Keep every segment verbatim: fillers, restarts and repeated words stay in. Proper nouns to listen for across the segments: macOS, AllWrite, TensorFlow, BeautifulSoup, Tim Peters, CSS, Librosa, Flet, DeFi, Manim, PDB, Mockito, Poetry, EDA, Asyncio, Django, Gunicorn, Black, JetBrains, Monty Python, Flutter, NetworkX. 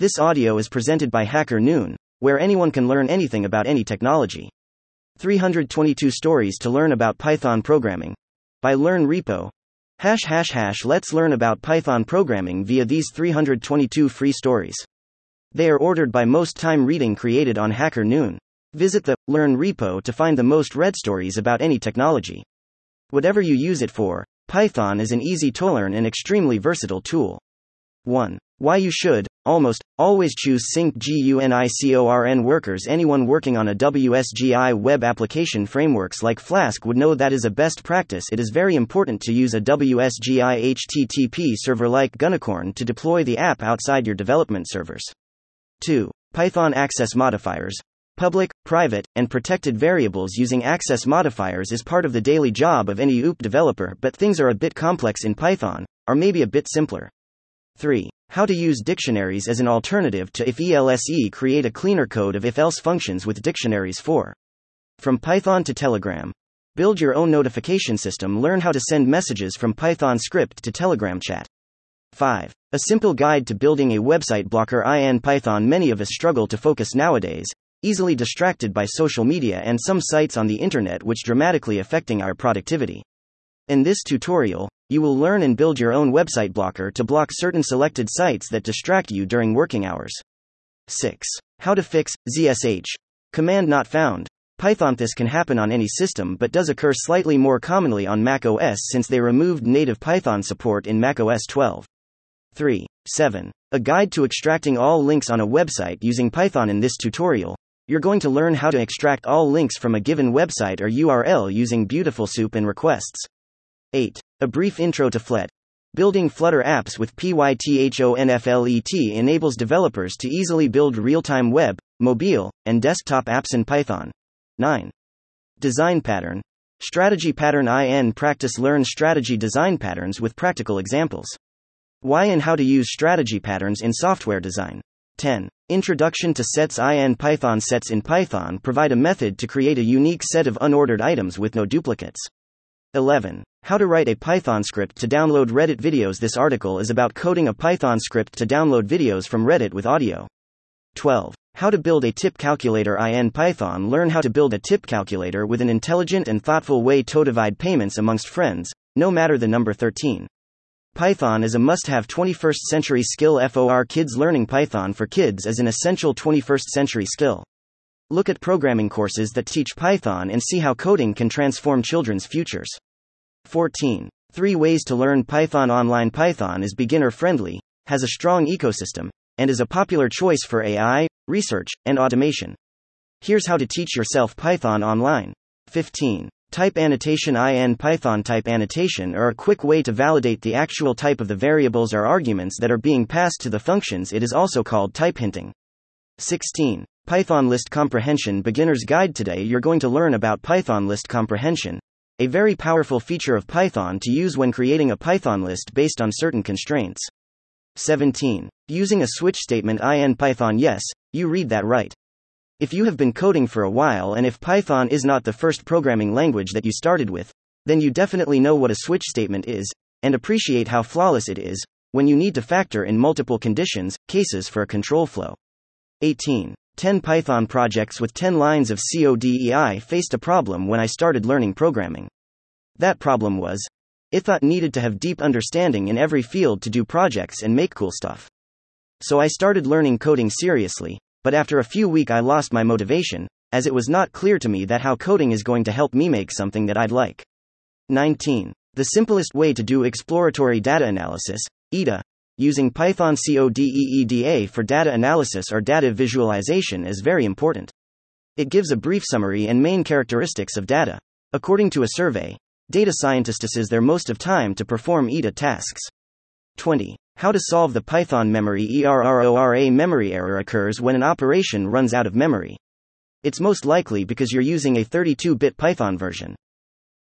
This audio is presented by Hacker Noon, where anyone can learn anything about any technology. three hundred twenty-two stories to learn about Python programming. By Learn Repo. Hash hash hash let's learn about Python programming via these three hundred twenty-two free stories. They are ordered by most time reading created on Hacker Noon. Visit the Learn Repo to find the most read stories about any technology. Whatever you use it for, Python is an easy to learn and extremely versatile tool. one. Why you should, almost, always choose Sync G U N I C O R N workers. Anyone working on A W S G I web application frameworks like Flask would know that is a best practice. It is very important to use A W S G I H T T P server like Gunicorn to deploy the app outside your development servers. two. Python access modifiers. Public, private, and protected variables using access modifiers is part of the daily job of any O O P developer, but things are a bit complex in Python, or maybe a bit simpler. three. How to use dictionaries as an alternative to if else. Create a cleaner code of if else functions with dictionaries. four. From Python to Telegram. Build your own notification system. Learn how to send messages from Python script to Telegram chat. five. A simple guide to building a website blocker in Python. Many of us struggle to focus nowadays, easily distracted by social media and some sites on the internet which dramatically affecting our productivity. In this tutorial, you will learn and build your own website blocker to block certain selected sites that distract you during working hours. six. How to fix Z S H. Command not found. Python. This can happen on any system but does occur slightly more commonly on macOS since they removed native Python support in macOS twelve. three. seven. A guide to extracting all links on a website using Python. In this tutorial, you're going to learn how to extract all links from a given website or U R L using BeautifulSoup and requests. eight. A brief intro to Flet. Building Flutter apps with Python Flet enables developers to easily build real-time web, mobile, and desktop apps in Python. nine. Design pattern. Strategy pattern in practice. Learn strategy design patterns with practical examples. Why and how to use strategy patterns in software design. ten. Introduction to sets in Python. Sets in Python provide a method to create a unique set of unordered items with no duplicates. eleven. How to write a Python script to download Reddit videos. This article is about coding a Python script to download videos from Reddit with audio. twelve. How to build a tip calculator in Python. Learn how to build a tip calculator with an intelligent and thoughtful way to divide payments amongst friends, no matter the number. thirteen. Python is a must-have twenty-first century skill for kids. Learning Python for kids is an essential twenty-first century skill. Look at programming courses that teach Python and see how coding can transform children's futures. fourteen. three ways to learn Python online. Python is beginner-friendly, has a strong ecosystem, and is a popular choice for A I, research, and automation. Here's how to teach yourself Python online. fifteen. Type annotation in Python. Type annotation are a quick way to validate the actual type of the variables or arguments that are being passed to the functions. It is also called type hinting. sixteen. Python list comprehension. Beginner's guide. Today you're going to learn about Python list comprehension, a very powerful feature of Python to use when creating a Python list based on certain constraints. seventeen. Using a switch statement in Python. Yes, you read that right. If you have been coding for a while and if Python is not the first programming language that you started with, then you definitely know what a switch statement is, and appreciate how flawless it is when you need to factor in multiple conditions, cases for a control flow. eighteen. ten Python projects with ten lines of code. I faced a problem when I started learning programming. That problem was, I thought needed to have deep understanding in every field to do projects and make cool stuff. So I started learning coding seriously, but after a few weeks I lost my motivation, as it was not clear to me that how coding is going to help me make something that I'd like. nineteen. The simplest way to do exploratory data analysis, E D A. Using Python code E D A for data analysis or data visualization is very important. It gives a brief summary and main characteristics of data. According to a survey, data scientists is their most of time to perform E D A tasks. twenty. How to solve the Python memory error. A memory error occurs when an operation runs out of memory. It's most likely because you're using a thirty-two bit Python version.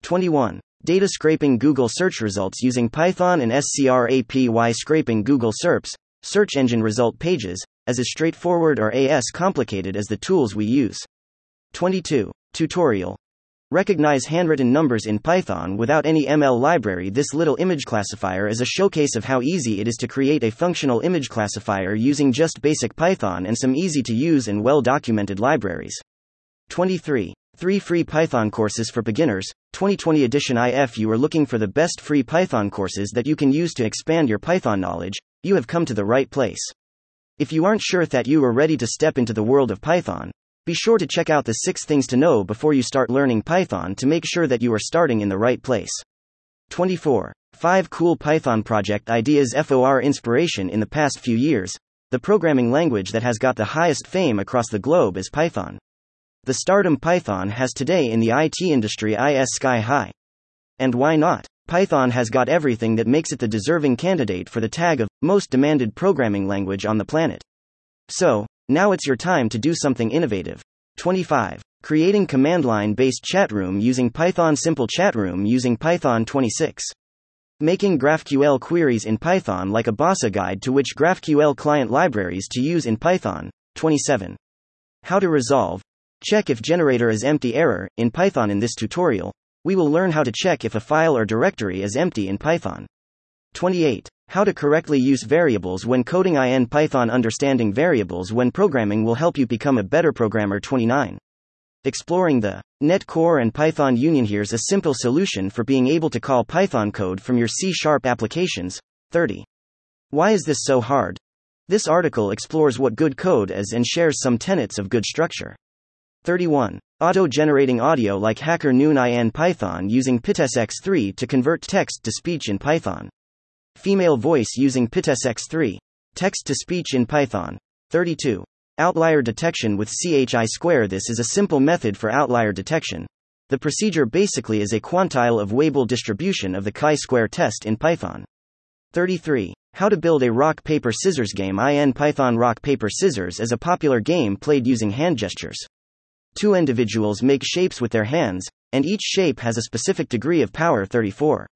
twenty-one. Data scraping. Google search results using Python and scrapy. Scraping Google S E R Ps, search engine result pages, as is straightforward or as complicated as the tools we use. twenty-two. Tutorial. Recognize handwritten numbers in Python without any M L library. This little image classifier is a showcase of how easy it is to create a functional image classifier using just basic Python and some easy-to-use and well-documented libraries. twenty-three. Three free Python courses for beginners, twenty twenty edition. If you are looking for the best free Python courses that you can use to expand your Python knowledge, you have come to the right place. If you aren't sure that you are ready to step into the world of Python, be sure to check out the six things to know before you start learning Python to make sure that you are starting in the right place. twenty-four. five Cool Python Project Ideas for Inspiration. In the past few years, the programming language that has got the highest fame across the globe is Python. The stardom Python has today in the I T industry is sky high. And why not? Python has got everything that makes it the deserving candidate for the tag of most demanded programming language on the planet. So, now it's your time to do something innovative. twenty-five. Creating command line based chat room using Python. Simple chat room using Python. twenty-six. Making GraphQL queries in Python like a Bossa guide to which GraphQL client libraries to use in Python. twenty-seven. How to resolve check if generator is empty error in Python. In this tutorial, we will learn how to check if a file or directory is empty in Python. twenty-eight. How to correctly use variables when coding in Python. Understanding variables when programming will help you become a better programmer. twenty-nine. Exploring the NetCore and Python Union. Here's a simple solution for being able to call Python code from your C sharp applications. thirty. Why is this so hard? This article explores what good code is and shares some tenets of good structure. thirty-one. Auto-generating audio like Hacker Noon in Python using pyttsx three to convert text to speech in Python. Female voice using pyttsx three. Text-to-speech in Python. thirty-two. Outlier detection with Chi Square. This is a simple method for outlier detection. The procedure basically is a quantile of Weibull distribution of the Chi Square test in Python. thirty-three. How to build a rock-paper-scissors game in Python. Rock-paper-scissors is a popular game played using hand gestures. Two individuals make shapes with their hands, and each shape has a specific degree of power. thirty-four.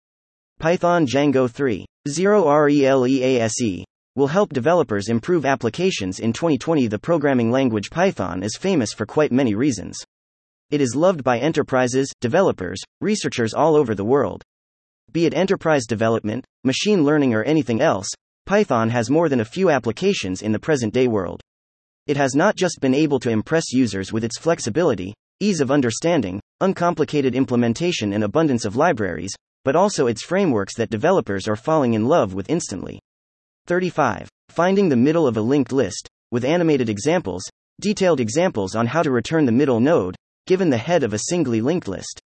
Python Django three point oh release will help developers improve applications in twenty twenty. The programming language Python is famous for quite many reasons. It is loved by enterprises, developers, researchers all over the world. Be it enterprise development, machine learning or anything else, Python has more than a few applications in the present-day world. It has not just been able to impress users with its flexibility, ease of understanding, uncomplicated implementation and abundance of libraries, but also its frameworks that developers are falling in love with instantly. thirty-five. Finding the middle of a linked list, with animated examples, detailed examples on how to return the middle node, given the head of a singly linked list.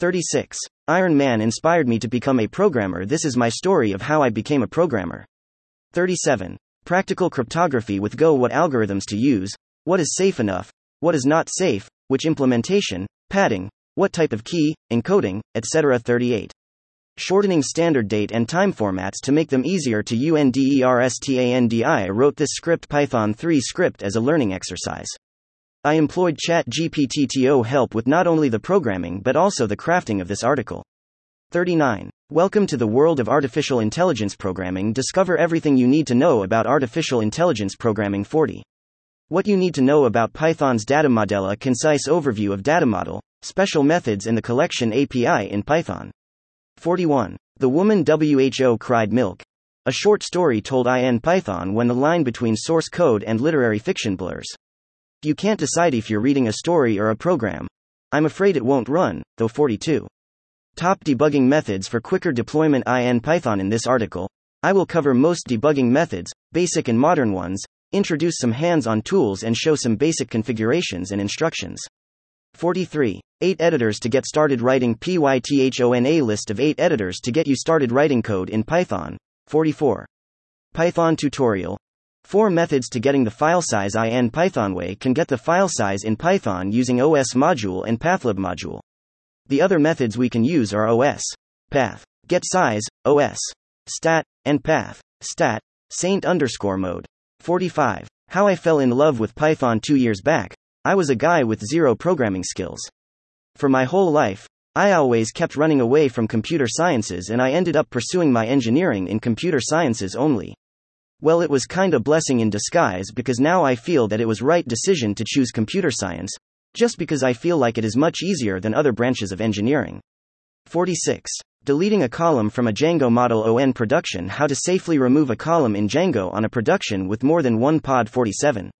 thirty-six. Iron Man inspired me to become a programmer. This is my story of how I became a programmer. thirty-seven. Practical cryptography with Go. What algorithms to use, what is safe enough, what is not safe, which implementation, padding, what type of key, encoding, et cetera. thirty-eight. Shortening standard date and time formats to make them easier to understand. I wrote this script Python three script as a learning exercise. I employed ChatGPT to help with not only the programming but also the crafting of this article. thirty-nine. Welcome to the world of artificial intelligence programming. Discover everything you need to know about artificial intelligence programming. forty. What you need to know about Python's data model. A concise overview of data model, special methods and the collection A P I in Python. forty-one. The Woman Who Cried Milk. A short story told in Python when the line between source code and literary fiction blurs. You can't decide if you're reading a story or a program. I'm afraid it won't run, though. forty-two. Top debugging methods for quicker deployment in Python. In this article, I will cover most debugging methods, basic and modern ones, introduce some hands-on tools and show some basic configurations and instructions. forty-three. eight editors to get started writing Python. A list of eight editors to get you started writing code in Python. forty-four. Python tutorial. four methods to getting the file size in Python. Way can get the file size in Python using O S module and pathlib module. The other methods we can use are O S, path, get size, O S, stat, and path, stat, saint underscore mode. forty-five. How I fell in love with Python two years back. I was a guy with zero programming skills. For my whole life, I always kept running away from computer sciences and I ended up pursuing my engineering in computer sciences only. Well, it was kinda blessing in disguise because now I feel that it was right decision to choose computer science, just because I feel like it is much easier than other branches of engineering. forty-six. Deleting a column from a Django model on production. How to safely remove a column in Django on a production with more than one pod. forty-seven.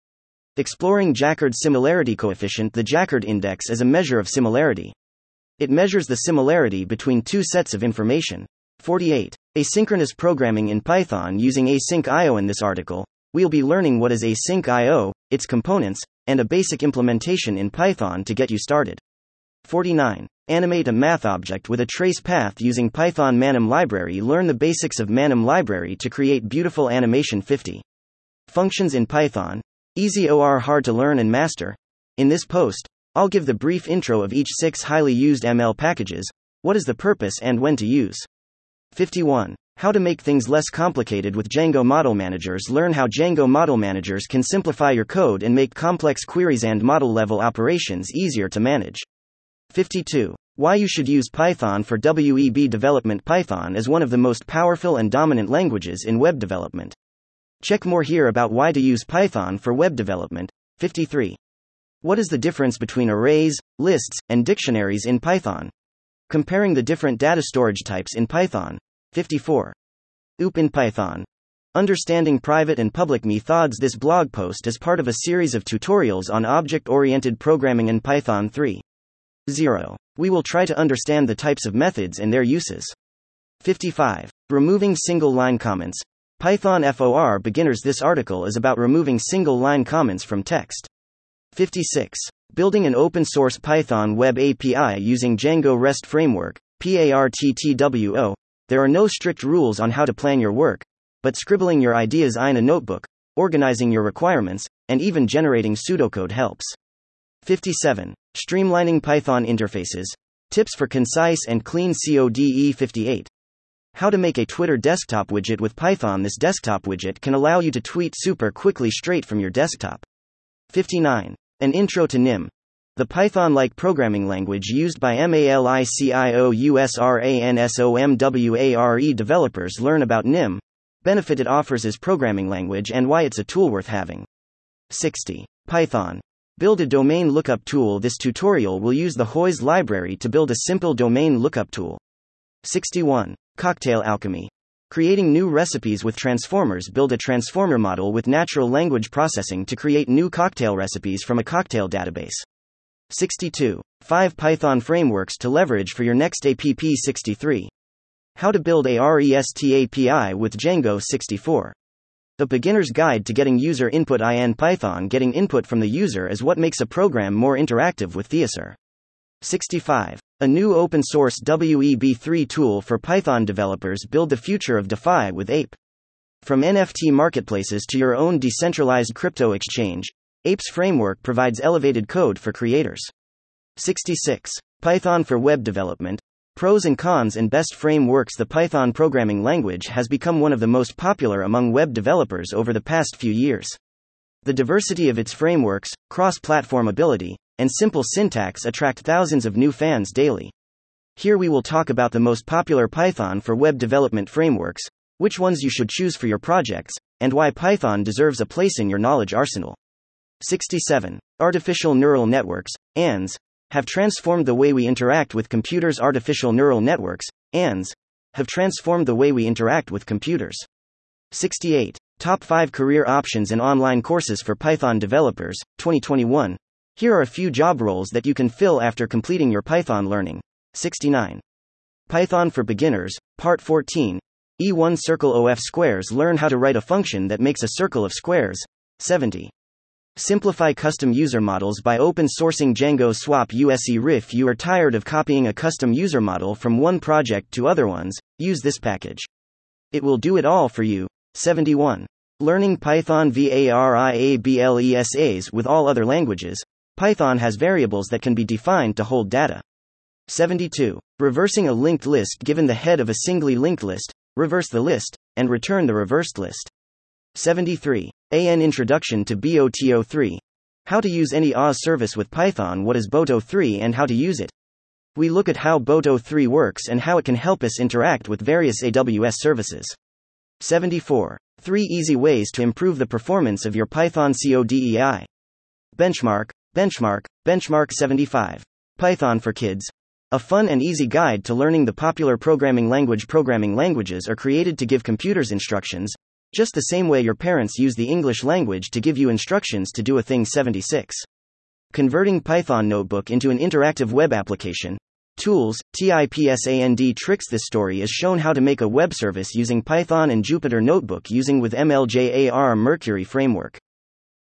Exploring Jacquard similarity coefficient. The Jacquard index is a measure of similarity. It measures the similarity between two sets of information. forty-eight. Asynchronous programming in Python using async I O. In this article, we'll be learning what is async I O, its components, and a basic implementation in Python to get you started. forty-nine. Animate a math object with a trace path using Python Manim library. Learn the basics of Manim library to create beautiful animation. fifty. Functions in Python, easy or hard to learn and master. In this post, I'll give the brief intro of each six highly used M L packages, what is the purpose and when to use. fifty-one. How to make things less complicated with Django model managers. Learn how Django model managers can simplify your code and make complex queries and model-level operations easier to manage. fifty-two. Why you should use Python for web development. Python is one of the most powerful and dominant languages in web development. Check more here about why to use Python for web development. fifty-three. What is the difference between arrays, lists, and dictionaries in Python? Comparing the different data storage types in Python. fifty-four. O O P in Python. Understanding private and public methods. This blog post is part of a series of tutorials on object-oriented programming in Python three point oh. We will try to understand the types of methods and their uses. fifty-five. Removing single-line comments. Python for beginners. This article is about removing single-line comments from text. fifty-six. Building an open-source Python web A P I using Django REST framework, PARTTWO. There are no strict rules on how to plan your work, but scribbling your ideas in a notebook, organizing your requirements, and even generating pseudocode helps. fifty-seven. Streamlining Python interfaces. Tips for concise and clean code. fifty-eight. How to make a Twitter desktop widget with Python. This desktop widget can allow you to tweet super quickly straight from your desktop. fifty-nine. An intro to Nim, the Python-like programming language used by MALICIOUSRANSOMWARE developers. Learn about Nim, benefit it offers as programming language, and why it's a tool worth having. sixty. Python. Build a domain lookup tool. This tutorial will use the Hoys library to build a simple domain lookup tool. sixty-one. CocktailAlchemy. Creating new recipes with transformers. Build a transformer model with natural language processing to create new cocktail recipes from a cocktail database. sixty-two. five Python frameworks to leverage for your next app. sixty-three. How to build a REST A P I with Django. sixty-four. The beginner's guide to getting user input in Python. Getting input from the user is what makes a program more interactive with Theosir. sixty-five. A new open-source web three tool for Python developers. Build the future of DeFi with Ape. From N F T marketplaces to your own decentralized crypto exchange, Ape's framework provides elevated code for creators. sixty-six. Python for web development. Pros and cons and best frameworks. The Python programming language has become one of the most popular among web developers over the past few years. The diversity of its frameworks, cross-platform ability, and simple syntax attract thousands of new fans daily. Here we will talk about the most popular Python for web development frameworks, which ones you should choose for your projects, and why Python deserves a place in your knowledge arsenal. sixty-seven. Artificial neural networks, A N Ns, have transformed the way we interact with computers. Artificial neural networks, A N Ns, have transformed the way we interact with computers. sixty-eight. Top five career options and online courses for Python developers, twenty twenty-one. Here are a few job roles that you can fill after completing your Python learning. sixty-nine. Python for beginners, part fourteen. E one circle of squares. Learn how to write a function that makes a circle of squares. seventy. Simplify custom user models by open sourcing Django swap userif. If you are tired of copying a custom user model from one project to other ones, use this package. It will do it all for you. seventy-one. Learning Python variables with all other languages. Python has variables that can be defined to hold data. seventy-two. Reversing a linked list. Given the head of a singly linked list, reverse the list, and return the reversed list. seventy-three. A N Introduction to Boto three. How to use any A W S service with Python. What is Boto three and how to use it? We look at how Boto three works and how it can help us interact with various A W S services. seventy-four. three easy ways to improve the performance of your Python code. Benchmark, Benchmark, Benchmark seventy-five. Python for Kids. A fun and easy guide to learning the popular programming language. Programming languages are created to give computers instructions, just the same way your parents use the English language to give you instructions to do a thing. seventy-six. Converting Python notebook into an interactive web application. Tools, TIPSAND tricks. This story is shown how to make a web service using Python and Jupyter Notebook using with M L J A R Mercury framework.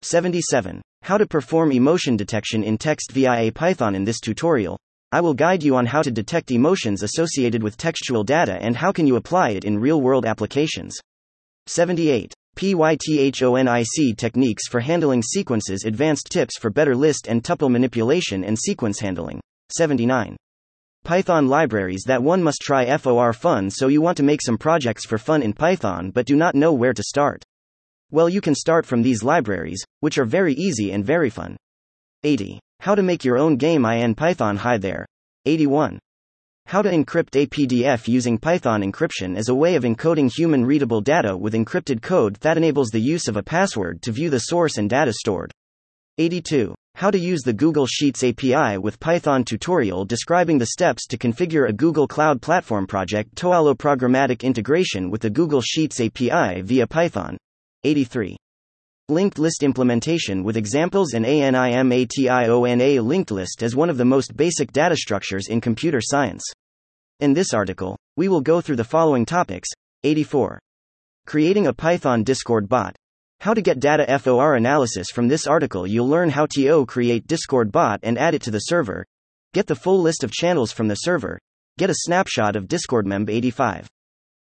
seventy-seven. How to perform emotion detection in text via Python. In this tutorial, I will guide you on how to detect emotions associated with textual data and how can you apply it in real-world applications. seventy-eight. PyThonic techniques for handling sequences. Advanced tips for better list and tuple manipulation and sequence handling. seventy-nine. Python libraries that one must try for fun. So you want to make some projects for fun in Python but do not know where to start? Well, you can start from these libraries, which are very easy and very fun. eighty. How to make your own game in Python. Hi there. eighty-one. How to encrypt a P D F using Python. Encryption is a way of encoding human readable data with encrypted code that enables the use of a password to view the source and data stored. eighty-two. How to use the Google Sheets A P I with Python. Tutorial describing the steps to configure a Google Cloud Platform project. Toalo programmatic integration with the Google Sheets A P I via Python. eighty-three. Linked list implementation with examples and ANNIMATION. A linked list is one of the most basic data structures in computer science. In this article, we will go through the following topics. eighty-four. Creating a Python Discord bot. How to get data for analysis. From this article you'll learn how to create Discord bot and add it to the server, get the full list of channels from the server, get a snapshot of Discord memb. eighty-five.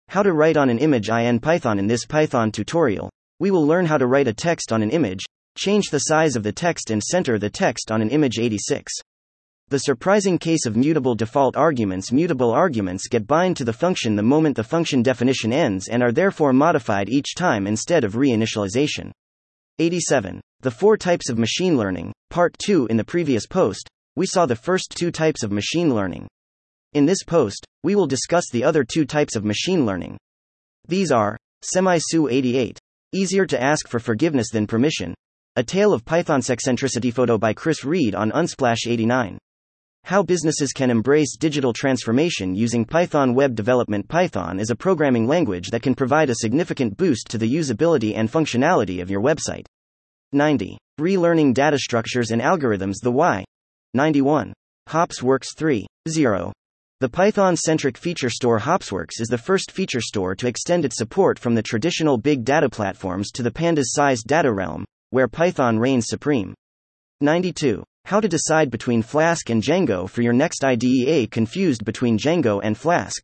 How to write on an image in Python. In this Python tutorial, we will learn how to write a text on an image, change the size of the text and center the text on an image. eighty-six. The surprising case of mutable default arguments. Mutable arguments get bind to the function the moment the function definition ends and are therefore modified each time instead of reinitialization. eighty-seven. The four types of machine learning, part two. In the previous post, we saw the first two types of machine learning. In this post, we will discuss the other two types of machine learning. These are, semi-su eighty-eight. Easier to ask for forgiveness than permission. A Tale of Python's Eccentricity. Photo by Chris Reed on Unsplash. eighty-nine. How businesses can embrace digital transformation using Python web development. Python is a programming language that can provide a significant boost to the usability and functionality of your website. ninety. Relearning data structures and algorithms. The why. ninety-one. HopsWorks three point oh. The Python-centric feature store. HopsWorks is the first feature store to extend its support from the traditional big data platforms to the pandas-sized data realm, where Python reigns supreme. ninety-two. How to decide between Flask and Django for your next I D E. Confused between Django and Flask?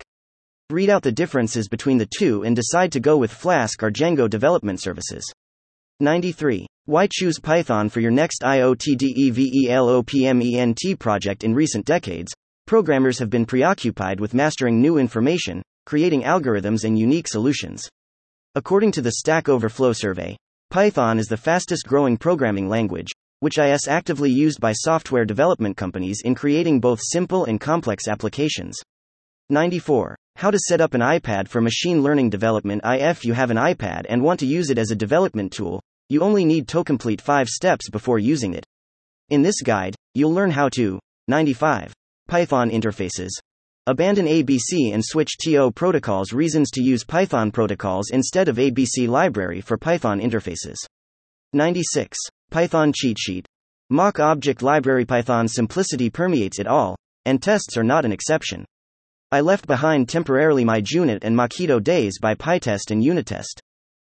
Read out the differences between the two and decide to go with Flask or Django development services. ninety-three. Why choose Python for your next IOTDEVELOPMENT project? In recent decades, programmers have been preoccupied with mastering new information, creating algorithms and unique solutions. According to the Stack Overflow survey, Python is the fastest-growing programming language, which is actively used by software development companies in creating both simple and complex applications. ninety-four. How to set up an iPad for machine learning development. If you have an iPad and want to use it as a development tool, you only need to complete five steps before using it. In this guide, you'll learn how to. ninety-five. Python interfaces. Abandon A B C and switch to protocols. Reasons to use Python protocols instead of A B C library for Python interfaces. ninety-six. Python cheat sheet. Mock object library. Python's simplicity permeates it all, and tests are not an exception. I left behind temporarily my Junit and Mockito days by PyTest and Unitest.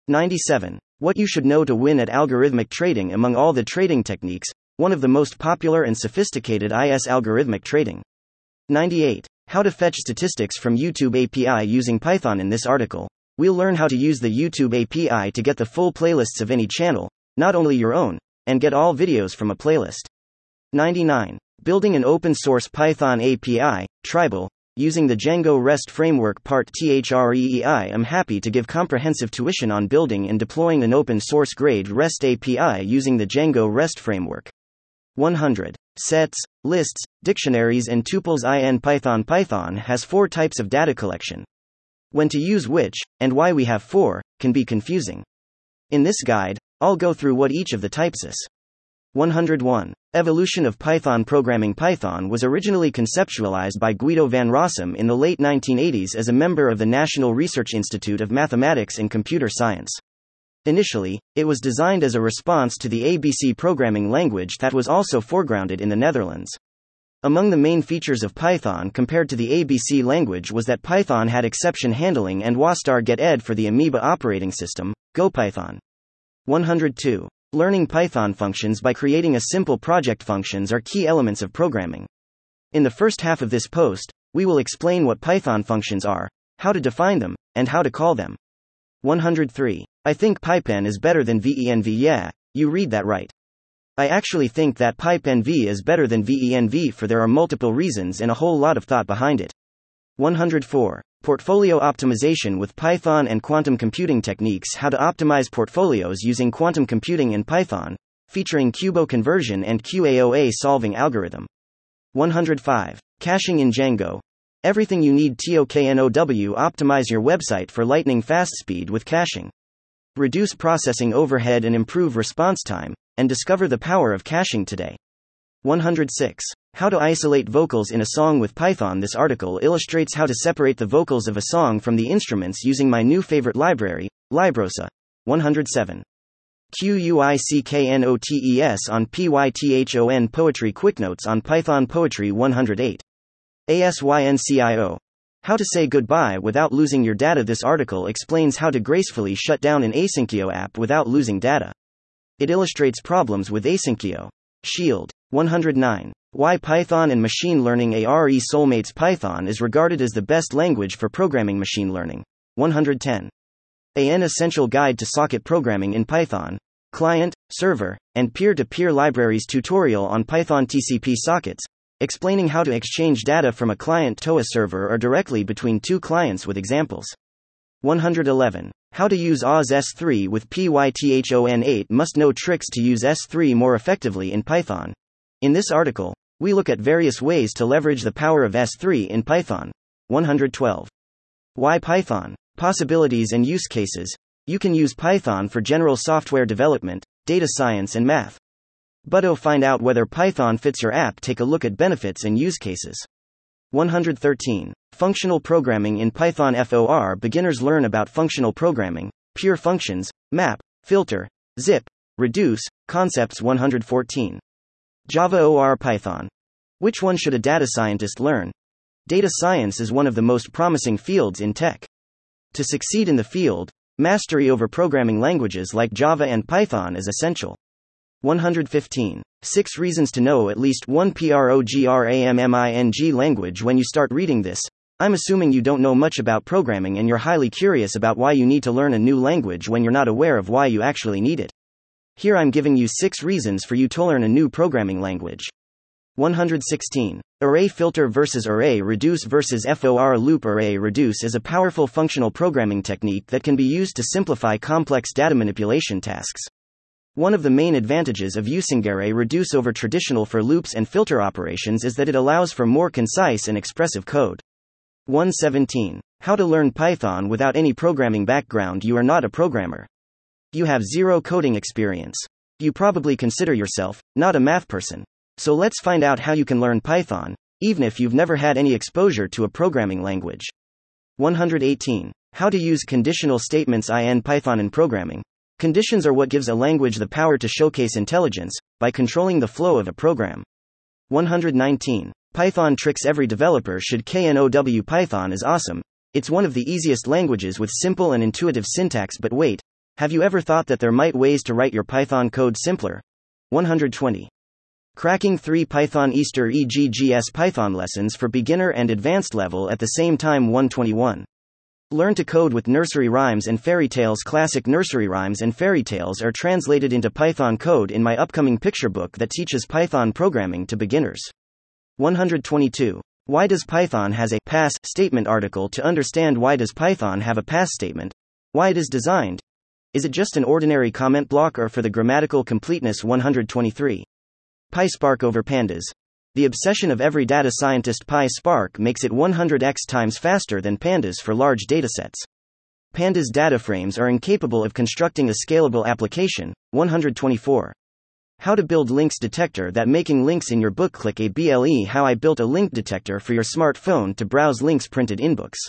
ninety-seven. What you should know to win at algorithmic trading. Among all the trading techniques, one of the most popular and sophisticated is algorithmic trading. ninety-eight. How to fetch statistics from YouTube A P I using Python. In this article, we'll learn how to use the YouTube A P I to get the full playlists of any channel, not only your own, and get all videos from a playlist. ninety-nine. Building an open-source Python A P I, Tribal, using the Django REST framework. Part three. I'm happy to give comprehensive tuition on building and deploying an open-source grade REST A P I using the Django REST framework. one hundred. Sets, lists, dictionaries and tuples in Python. Python has four types of data collection. When to use which, and why we have four, can be confusing. In this guide, I'll go through what each of the types is. one oh one. Evolution of Python programming. Python was originally conceptualized by Guido van Rossum in the late nineteen eighties as a member of the National Research Institute of Mathematics and Computer Science. Initially, it was designed as a response to the A B C programming language that was also foregrounded in the Netherlands. Among the main features of Python compared to the A B C language was that Python had exception handling and wastar get ed for the Amoeba operating system, GoPython. one oh two. Learning Python functions by creating a simple project. Functions are key elements of programming. In the first half of this post, we will explain what Python functions are, how to define them, and how to call them. one oh three. I think PyPen is better than V E N V. Yeah, you read that right. I actually think that PyPenV is better than V E N V for there are multiple reasons and a whole lot of thought behind it. one oh four. Portfolio optimization with Python and quantum computing techniques. How to optimize portfolios using quantum computing in Python, featuring Cubo conversion and Q A O A solving algorithm. one oh five. Caching in Django. Everything you need to know. Optimize your website for lightning fast speed with caching. Reduce processing overhead and improve response time, and discover the power of caching today. one oh six. How to isolate vocals in a song with Python. This article illustrates how to separate the vocals of a song from the instruments using my new favorite library, Librosa. one oh seven. Quicknotes on Python. Poetry. Quick notes on Python Poetry. one oh eight. Asyncio. How to say goodbye without losing your data. This article explains how to gracefully shut down an Asyncio app without losing data. It illustrates problems with Asyncio. Shield. one oh nine. Why Python and Machine Learning are soulmates. Python is regarded as the best language for programming machine learning. one ten. An Essential Guide to Socket Programming in Python, Client, Server, and Peer-to-Peer Libraries. Tutorial on Python T C P sockets, explaining how to exchange data from a client to a server or directly between two clients with examples. one eleven. How to use A W S S three with Python. eight must know tricks to use S three more effectively in Python. In this article, we look at various ways to leverage the power of S three in Python. one twelve. Why Python? Possibilities and use cases. You can use Python for general software development, data science and math. But to find out whether Python fits your app, take a look at benefits and use cases. one thirteen. Functional programming in Python. For beginners, learn about functional programming, pure functions, map, filter, zip, reduce, concepts. one fourteen. Java or Python? Which one should a data scientist learn? Data science is one of the most promising fields in tech. To succeed in the field, mastery over programming languages like Java and Python is essential. one fifteen. six reasons to know at least one programming language. When you start reading this, I'm assuming you don't know much about programming and you're highly curious about why you need to learn a new language when you're not aware of why you actually need it. Here I'm giving you six reasons for you to learn a new programming language. one sixteen. Array filter versus array reduce versus for loop. Array reduce is a powerful functional programming technique that can be used to simplify complex data manipulation tasks. One of the main advantages of using array reduce over traditional for loops and filter operations is that it allows for more concise and expressive code. one seventeen. How to learn Python without any programming background. You are not a programmer. You have zero coding experience. You probably consider yourself not a math person. So let's find out how you can learn Python, even if you've never had any exposure to a programming language. one eighteen. How to use conditional statements in Python and programming. Conditions are what gives a language the power to showcase intelligence, by controlling the flow of a program. one nineteen. Python tricks. Every developer should know Python is awesome. It's one of the easiest languages with simple and intuitive syntax. But wait. Have you ever thought that there might be ways to write your Python code simpler? one twenty. Cracking three Python Easter eggs Python lessons for beginner and advanced level at the same time. one twenty-one. Learn to code with nursery rhymes and fairy tales. Classic nursery rhymes and fairy tales are translated into Python code in my upcoming picture book that teaches Python programming to beginners. one twenty-two. Why does Python has a pass statement? Article to understand why does Python have a pass statement, why it is designed. Is it just an ordinary comment block or for the grammatical completeness? one twenty-three. PySpark over pandas. The obsession of every data scientist. PySpark makes it one hundred x times faster than pandas for large datasets. Pandas data frames are incapable of constructing a scalable application. one twenty-four. How to build links detector that making links in your book. Click a ble how I built a link detector for your smartphone to browse links printed in books.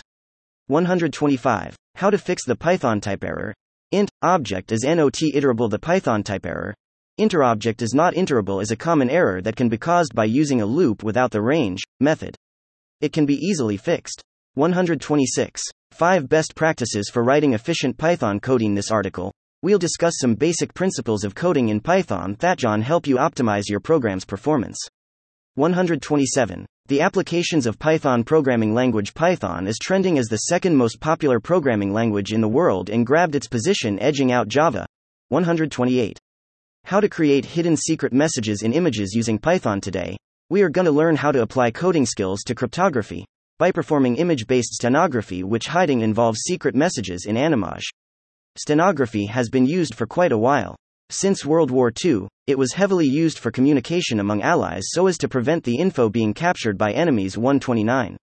one hundred twenty-five. How to fix the Python type error. Int object is not iterable. The Python type error interObject is not iterable is a common error that can be caused by using a loop without the range method. It can be easily fixed. one hundred twenty-six. five best practices for writing efficient Python coding. This article we'll discuss some basic principles of coding in Python that can help you optimize your program's performance. one hundred twenty-seven. The applications of Python programming language. Python is trending as the second most popular programming language in the world and grabbed its position, edging out Java. one hundred twenty-eight. How to create hidden secret messages in images using Python. Today, we are going to learn how to apply coding skills to cryptography by performing image-based stenography, which hiding involves secret messages in animage. Stenography has been used for quite a while. Since World War Two, it was heavily used for communication among allies so as to prevent the info being captured by enemies. one hundred twenty-nine.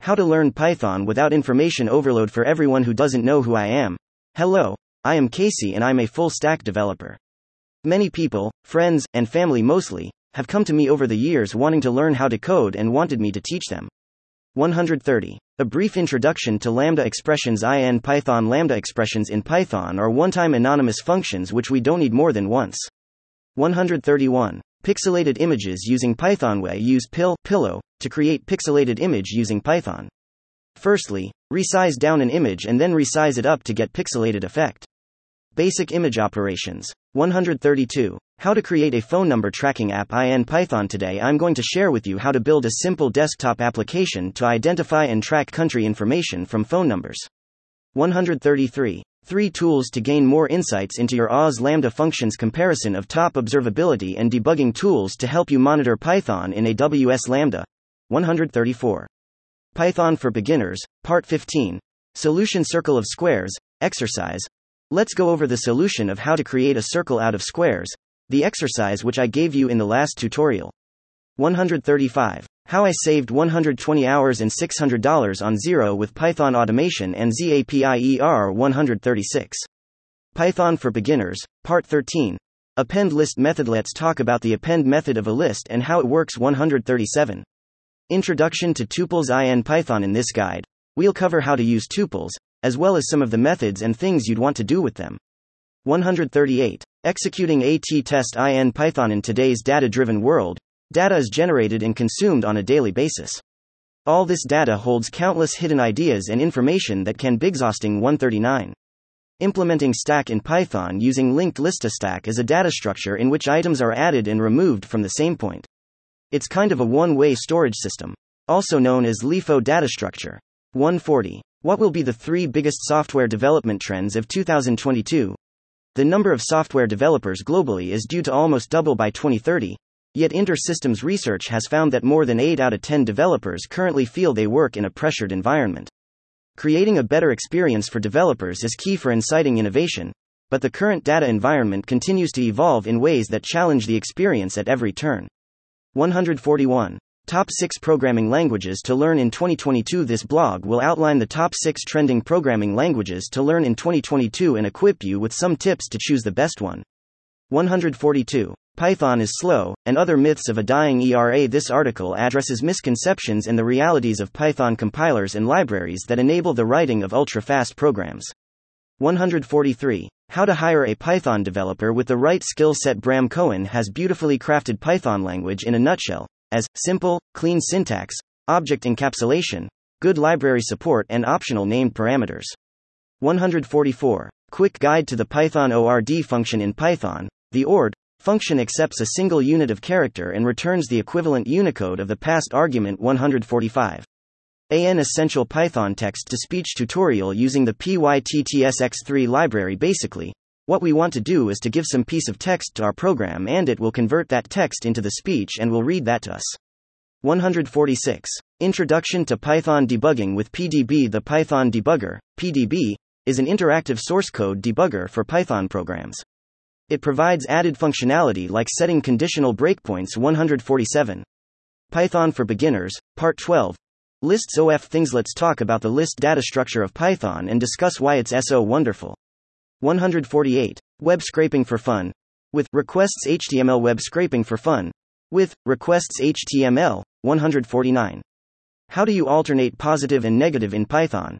How to learn Python without information overload. For everyone who doesn't know who I am, hello, I am Casey and I'm a full-stack developer. Many people, friends, and family mostly, have come to me over the years wanting to learn how to code and wanted me to teach them. one hundred thirty. A brief introduction to lambda expressions in Python. Lambda expressions in Python are one-time anonymous functions which we don't need more than once. one hundred thirty-one. Pixelated images using Python. We use pill pillow to create pixelated image using Python. Firstly, resize down an image and then resize it up to get pixelated effect. Basic image operations. one hundred thirty-two. How to create a phone number tracking app in Python. Today I'm going to share with you how to build a simple desktop application to identify and track country information from phone numbers. one hundred thirty-three. Three tools to gain more insights into your Oz Lambda functions. Comparison of top observability and debugging tools to help you monitor Python in A W S Lambda. one hundred thirty-four. Python for Beginners, Part fifteen. Solution Circle of Squares, Exercise. Let's go over the solution of how to create a circle out of squares, the exercise which I gave you in the last tutorial. one hundred thirty-five. How I saved one hundred twenty hours and six hundred dollars on Xero with Python automation and Zapier. one hundred thirty-six. Python for Beginners, Part thirteen. Append List Method. Let's talk about the append method of a list and how it works. one hundred thirty-seven. Introduction to Tuples in Python. In this guide, we'll cover how to use tuples, as well as some of the methods and things you'd want to do with them. one hundred thirty-eight. Executing A T test in Python. In today's data-driven world, data is generated and consumed on a daily basis. All this data holds countless hidden ideas and information that can be exhausting. one hundred thirty-nine. Implementing stack in Python using linked list. A stack is a data structure in which items are added and removed from the same point. It's kind of a one-way storage system, also known as LIFO data structure. one hundred forty. What will be the three biggest software development trends of two thousand twenty-two? The number of software developers globally is due to almost double by twenty thirty, yet InterSystems research has found that more than eight out of ten developers currently feel they work in a pressured environment. Creating a better experience for developers is key for inciting innovation, but the current data environment continues to evolve in ways that challenge the experience at every turn. one hundred forty-one. Top six Programming Languages to Learn in twenty twenty-two. This blog will outline the top six trending programming languages to learn in twenty twenty-two and equip you with some tips to choose the best one. one hundred forty-two. Python is slow, and other myths of a dying E R A. This article addresses misconceptions and the realities of Python compilers and libraries that enable the writing of ultra-fast programs. one hundred forty-three. How to hire a Python developer with the right skill set. Bram Cohen has beautifully crafted Python language in a nutshell, as simple, clean syntax, object encapsulation, good library support, and optional named parameters. one hundred forty-four. Quick guide to the Python O R D function. In Python, the O R D function accepts a single unit of character and returns the equivalent Unicode of the passed argument. one hundred forty-five. An essential Python text-to-speech tutorial using the pyttsx three library. Basically, what we want to do is to give some piece of text to our program and it will convert that text into the speech and will read that to us. one hundred forty-six. Introduction to Python Debugging with P D B. The Python Debugger, P D B, is an interactive source code debugger for Python programs. It provides added functionality like setting conditional breakpoints. one hundred forty-seven. Python for Beginners, Part twelve. Lists of things. Let's talk about the list data structure of Python and discuss why it's so wonderful. one hundred forty-eight. Web scraping for fun. with requests H T M L web scraping for fun, with requests H T M L, one forty-nine. How do you alternate positive and negative in Python?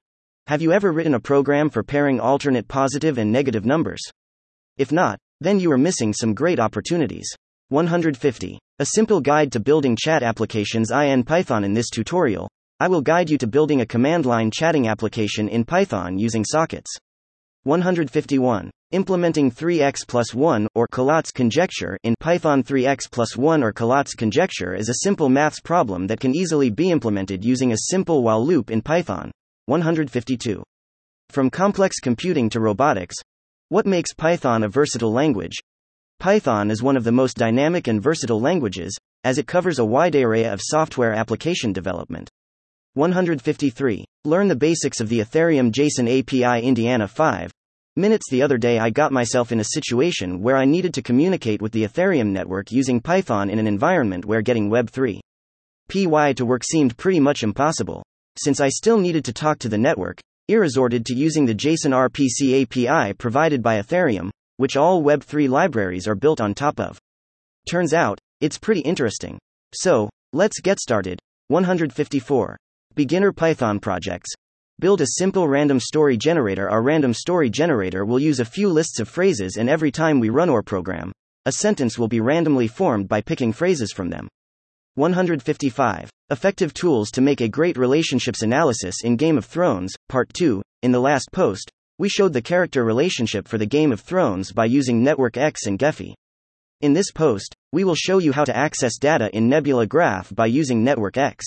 Have you ever written a program for pairing alternate positive and negative numbers? If not, then you are missing some great opportunities. one fifty. A simple guide to building chat applications in Python. In this tutorial, I will guide you to building a command line chatting application in Python using sockets. one fifty-one. Implementing three x plus one or Collatz conjecture in Python. three x plus one or Collatz conjecture is a simple maths problem that can easily be implemented using a simple while loop in Python. one fifty-two. From complex computing to robotics, what makes Python a versatile language? Python is one of the most dynamic and versatile languages, as it covers a wide array of software application development. one fifty-three. Learn the basics of the Ethereum JSON A P I. Indiana. Five minutes. The other day I got myself in a situation where I needed to communicate with the Ethereum network using Python in an environment where getting Web three point py to work seemed pretty much impossible. Since I still needed to talk to the network, I resorted to using the JSON R P C A P I provided by Ethereum, which all Web three libraries are built on top of. Turns out, it's pretty interesting. So, let's get started. one fifty-four. Beginner Python projects. Build a simple random story generator. Our random story generator will use a few lists of phrases, and every time we run our program, a sentence will be randomly formed by picking phrases from them. one fifty-five. Effective tools to make a great relationships analysis in Game of Thrones, Part two. In the last post, we showed the character relationship for the Game of Thrones by using NetworkX and Gephi. In this post, we will show you how to access data in Nebula Graph by using NetworkX.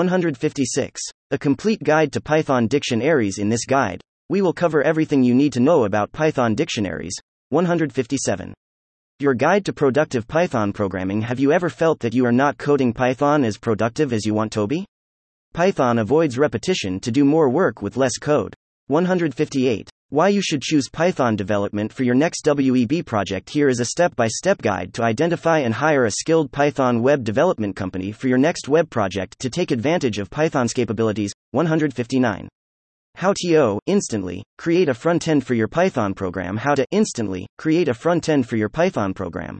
one fifty-six. A complete guide to Python dictionaries. In this guide, we will cover everything you need to know about Python dictionaries. one fifty-seven. Your guide to productive Python programming. Have you ever felt that you are not coding Python as productive as you want to be? Python avoids repetition to do more work with less code. one fifty-eight. Why you should choose Python development for your next web project. Here is a step-by-step guide to identify and hire a skilled Python web development company for your next web project to take advantage of Python's capabilities. one fifty-nine. How to instantly create a front-end for your Python program. How to instantly create a front-end for your Python program.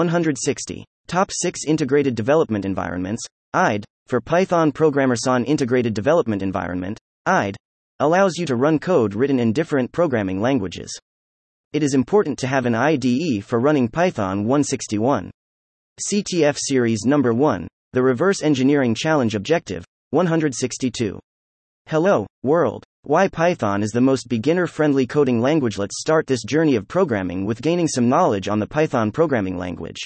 one sixty. Top six integrated development environments. I D for Python programmers. On integrated development environment, I D allows you to run code written in different programming languages. It is important to have an I D E for running Python. one sixty-one. C T F Series Number one, The Reverse Engineering Challenge Objective. one sixty-two. Hello, world. Why Python is the most beginner-friendly coding language. Let's start this journey of programming with gaining some knowledge on the Python programming language.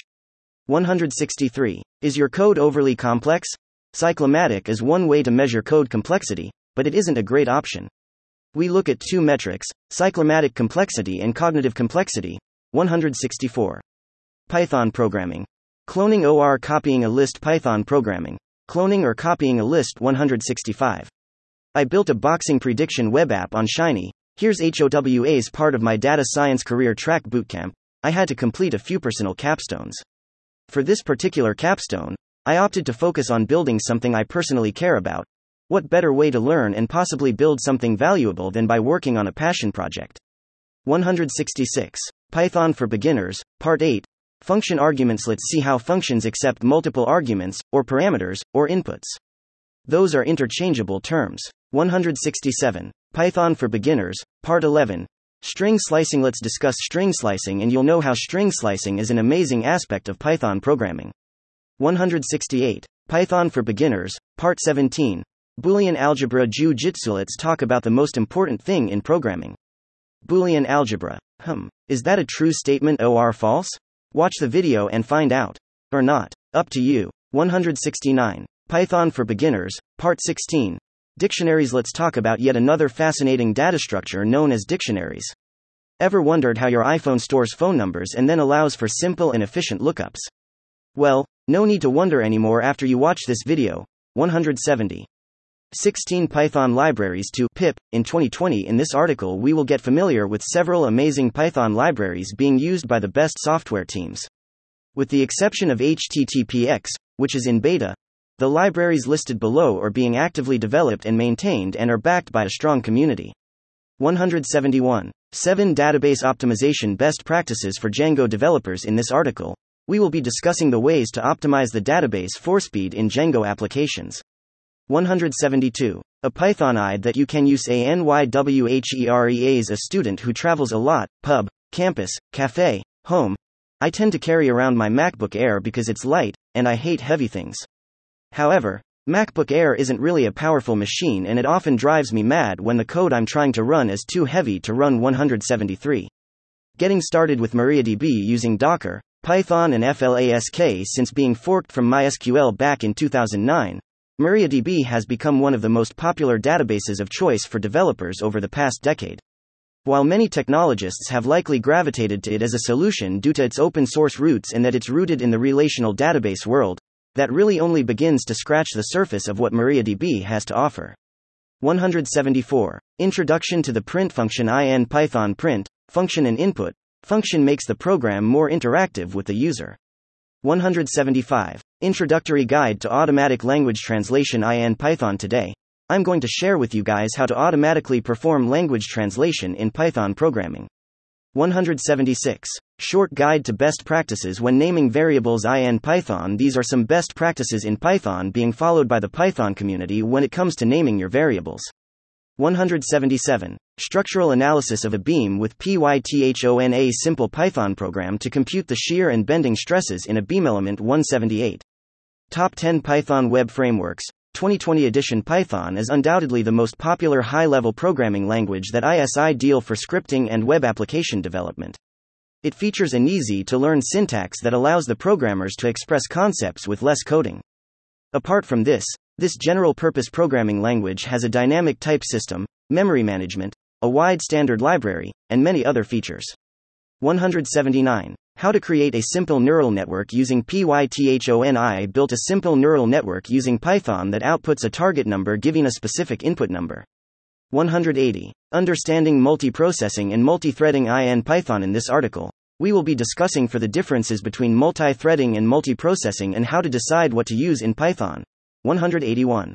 one sixty-three. Is your code overly complex? Cyclomatic is one way to measure code complexity, but it isn't a great option. We look at two metrics, cyclomatic complexity and cognitive complexity. one sixty-four. Python programming. Cloning or copying a list. Python programming. Cloning or copying a list. one sixty-five. I built a boxing prediction web app on Shiny. Here's how. As part of my data science career track bootcamp, I had to complete a few personal capstones. For this particular capstone, I opted to focus on building something I personally care about. What better way to learn and possibly build something valuable than by working on a passion project? one sixty-six. Python for Beginners, Part eight. Function arguments. Let's see how functions accept multiple arguments, or parameters, or inputs. Those are interchangeable terms. one sixty-seven. Python for Beginners, Part eleven. String slicing. Let's discuss string slicing, and you'll know how string slicing is an amazing aspect of Python programming. one sixty-eight. Python for Beginners, Part seventeen. Boolean algebra jiu-jitsu. Let's talk about the most important thing in programming. Boolean algebra. Hmm. Is that a true statement or false? Watch the video and find out. Or not. Up to you. one sixty-nine. Python for Beginners, Part sixteen. Dictionaries. Let's talk about yet another fascinating data structure known as dictionaries. Ever wondered how your iPhone stores phone numbers and then allows for simple and efficient lookups? Well, no need to wonder anymore after you watch this video. one seventy. sixteen Python libraries to pip in twenty twenty. In this article, we will get familiar with several amazing Python libraries being used by the best software teams. With the exception of H T T P X, which is in beta, the libraries listed below are being actively developed and maintained and are backed by a strong community. one seventy-one. seven Database Optimization Best Practices for Django Developers. In this article, we will be discussing the ways to optimize the database for speed in Django applications. one seventy-two. A Python I D that you can use. ANNYWHEREA is a student who travels a lot, pub, campus, cafe, home. I tend to carry around my MacBook Air because it's light, and I hate heavy things. However, MacBook Air isn't really a powerful machine and it often drives me mad when the code I'm trying to run is too heavy to run. one seventy-three. Getting started with MariaDB using Docker, Python and Flask. Since being forked from MySQL back in two thousand nine, MariaDB has become one of the most popular databases of choice for developers over the past decade. While many technologists have likely gravitated to it as a solution due to its open source roots and that it's rooted in the relational database world, that really only begins to scratch the surface of what MariaDB has to offer. one seventy-four. Introduction to the print function. In Python, print, function and input, function makes the program more interactive with the user. one seventy-five. Introductory guide to automatic language translation. In Python today, I'm going to share with you guys how to automatically perform language translation in Python programming. one seventy-six. Short guide to best practices when naming variables in Python. These are some best practices in Python being followed by the Python community when it comes to naming your variables. one seventy-seven. Structural analysis of a beam with Python. A simple Python program to compute the shear and bending stresses in a beam element. one seventy-eight. Top ten Python Web Frameworks. twenty twenty edition. Python is undoubtedly the most popular high-level programming language that is ideal for scripting and web application development. It features an easy-to-learn syntax that allows the programmers to express concepts with less coding. Apart from this, this general-purpose programming language has a dynamic type system, memory management, a wide standard library, and many other features. one seventy-nine. How to create a simple neural network using Python. I built a simple neural network using Python that outputs a target number giving a specific input number. one eighty. Understanding multiprocessing and multithreading. In Python, in this article, we will be discussing for the differences between multithreading and multiprocessing and how to decide what to use in Python. one eighty-one.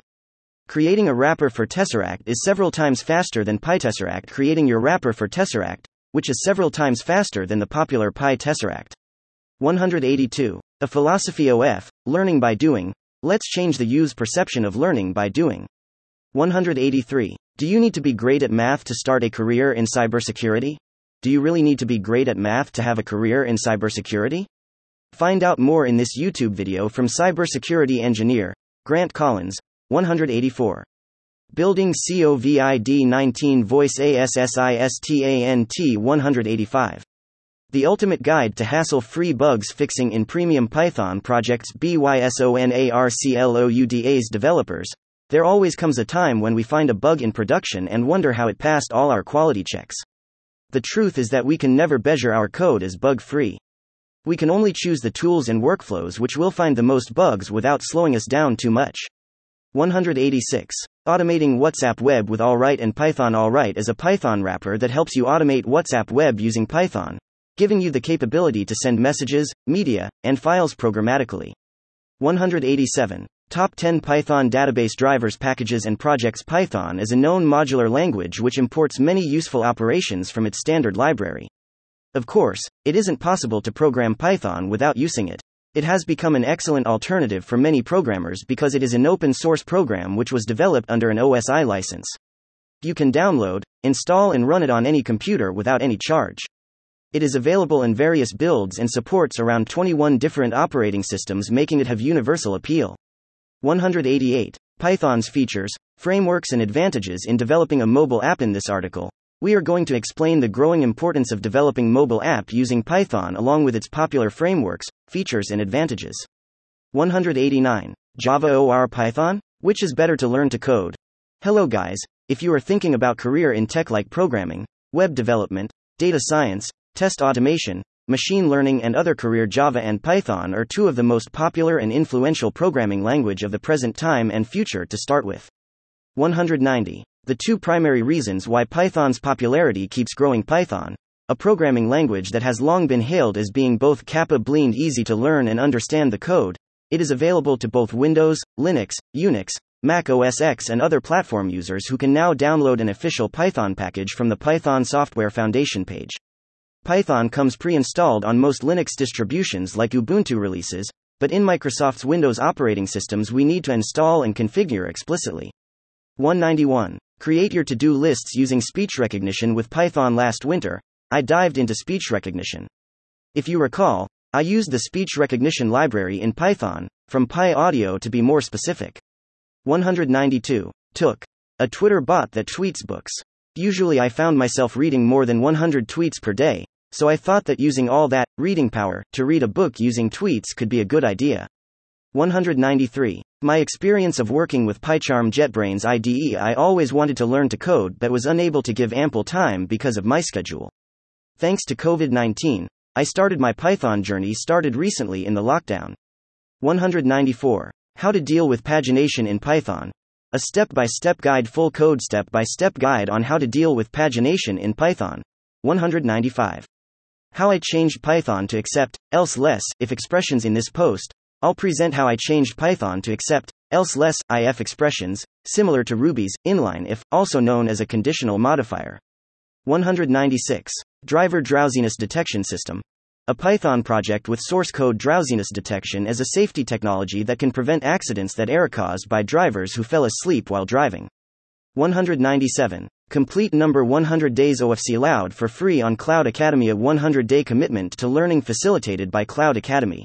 Creating a wrapper for Tesseract is several times faster than PyTesseract. Creating your wrapper for Tesseract, which is several times faster than the popular PyTesseract. one eighty-two. A philosophy of learning by doing. Let's change the user's perception of learning by doing. one eighty-three. Do you need to be great at math to start a career in cybersecurity? Do you really need to be great at math to have a career in cybersecurity? Find out more in this YouTube video from cybersecurity engineer Grant Collins. one eighty-four. Building COVID nineteen Voice Assistant. one eighty-five. The ultimate guide to hassle-free bugs fixing in premium Python projects. Bysonarcloud's developers, there always comes a time when we find a bug in production and wonder how it passed all our quality checks. The truth is that we can never measure our code as bug-free. We can only choose the tools and workflows which will find the most bugs without slowing us down too much. one eighty-six. Automating WhatsApp Web with AllWrite and Python. AllWrite is a Python wrapper that helps you automate WhatsApp Web using Python, giving you the capability to send messages, media, and files programmatically. one eighty-seven. Top ten Python database drivers, packages, and projects. Python is a known modular language which imports many useful operations from its standard library. Of course, it isn't possible to program Python without using it. It has become an excellent alternative for many programmers because it is an open-source program which was developed under an O S I license. You can download, install and run it on any computer without any charge. It is available in various builds and supports around twenty-one different operating systems, making it have universal appeal. one eighty-eight. Python's features, frameworks and advantages in developing a mobile app. In this article, we are going to explain the growing importance of developing mobile app using Python along with its popular frameworks, features and advantages. one eighty-nine. Java or Python? Which is better to learn to code? Hello guys, if you are thinking about career in tech like programming, web development, data science, test automation, machine learning and other career, Java and Python are two of the most popular and influential programming language of the present time and future to start with. one ninety. The two primary reasons why Python's popularity keeps growing. Python, a programming language that has long been hailed as being both capable and easy to learn and understand the code, it is available to both Windows, Linux, Unix, Mac O S X and other platform users who can now download an official Python package from the Python Software Foundation page. Python comes pre-installed on most Linux distributions like Ubuntu releases, but in Microsoft's Windows operating systems we need to install and configure explicitly. one ninety-one. Create your to-do lists using speech recognition with Python. Last winter, I dived into speech recognition. If you recall, I used the speech recognition library in Python, from PyAudio to be more specific. one ninety-two. Took. A Twitter bot that tweets books. Usually I found myself reading more than one hundred tweets per day, so I thought that using all that reading power to read a book using tweets could be a good idea. one ninety-three. My experience of working with PyCharm JetBrains I D E. I always wanted to learn to code but was unable to give ample time because of my schedule. Thanks to COVID nineteen, I started my Python journey started recently in the lockdown. one ninety-four. How to deal with pagination in Python. A step-by-step guide, full code step-by-step guide on how to deal with pagination in Python. one ninety-five. How I changed Python to accept, else less, if expressions. In this post, I'll present how I changed Python to accept, else less, if expressions, similar to Ruby's inline if, also known as a conditional modifier. one ninety-six. Driver drowsiness detection system. A Python project with source code. Drowsiness detection as a safety technology that can prevent accidents that are caused by drivers who fell asleep while driving. one ninety-seven. Complete number one hundred days of SQLAlchemy for free on Cloud Academy. A one hundred day commitment to learning facilitated by Cloud Academy.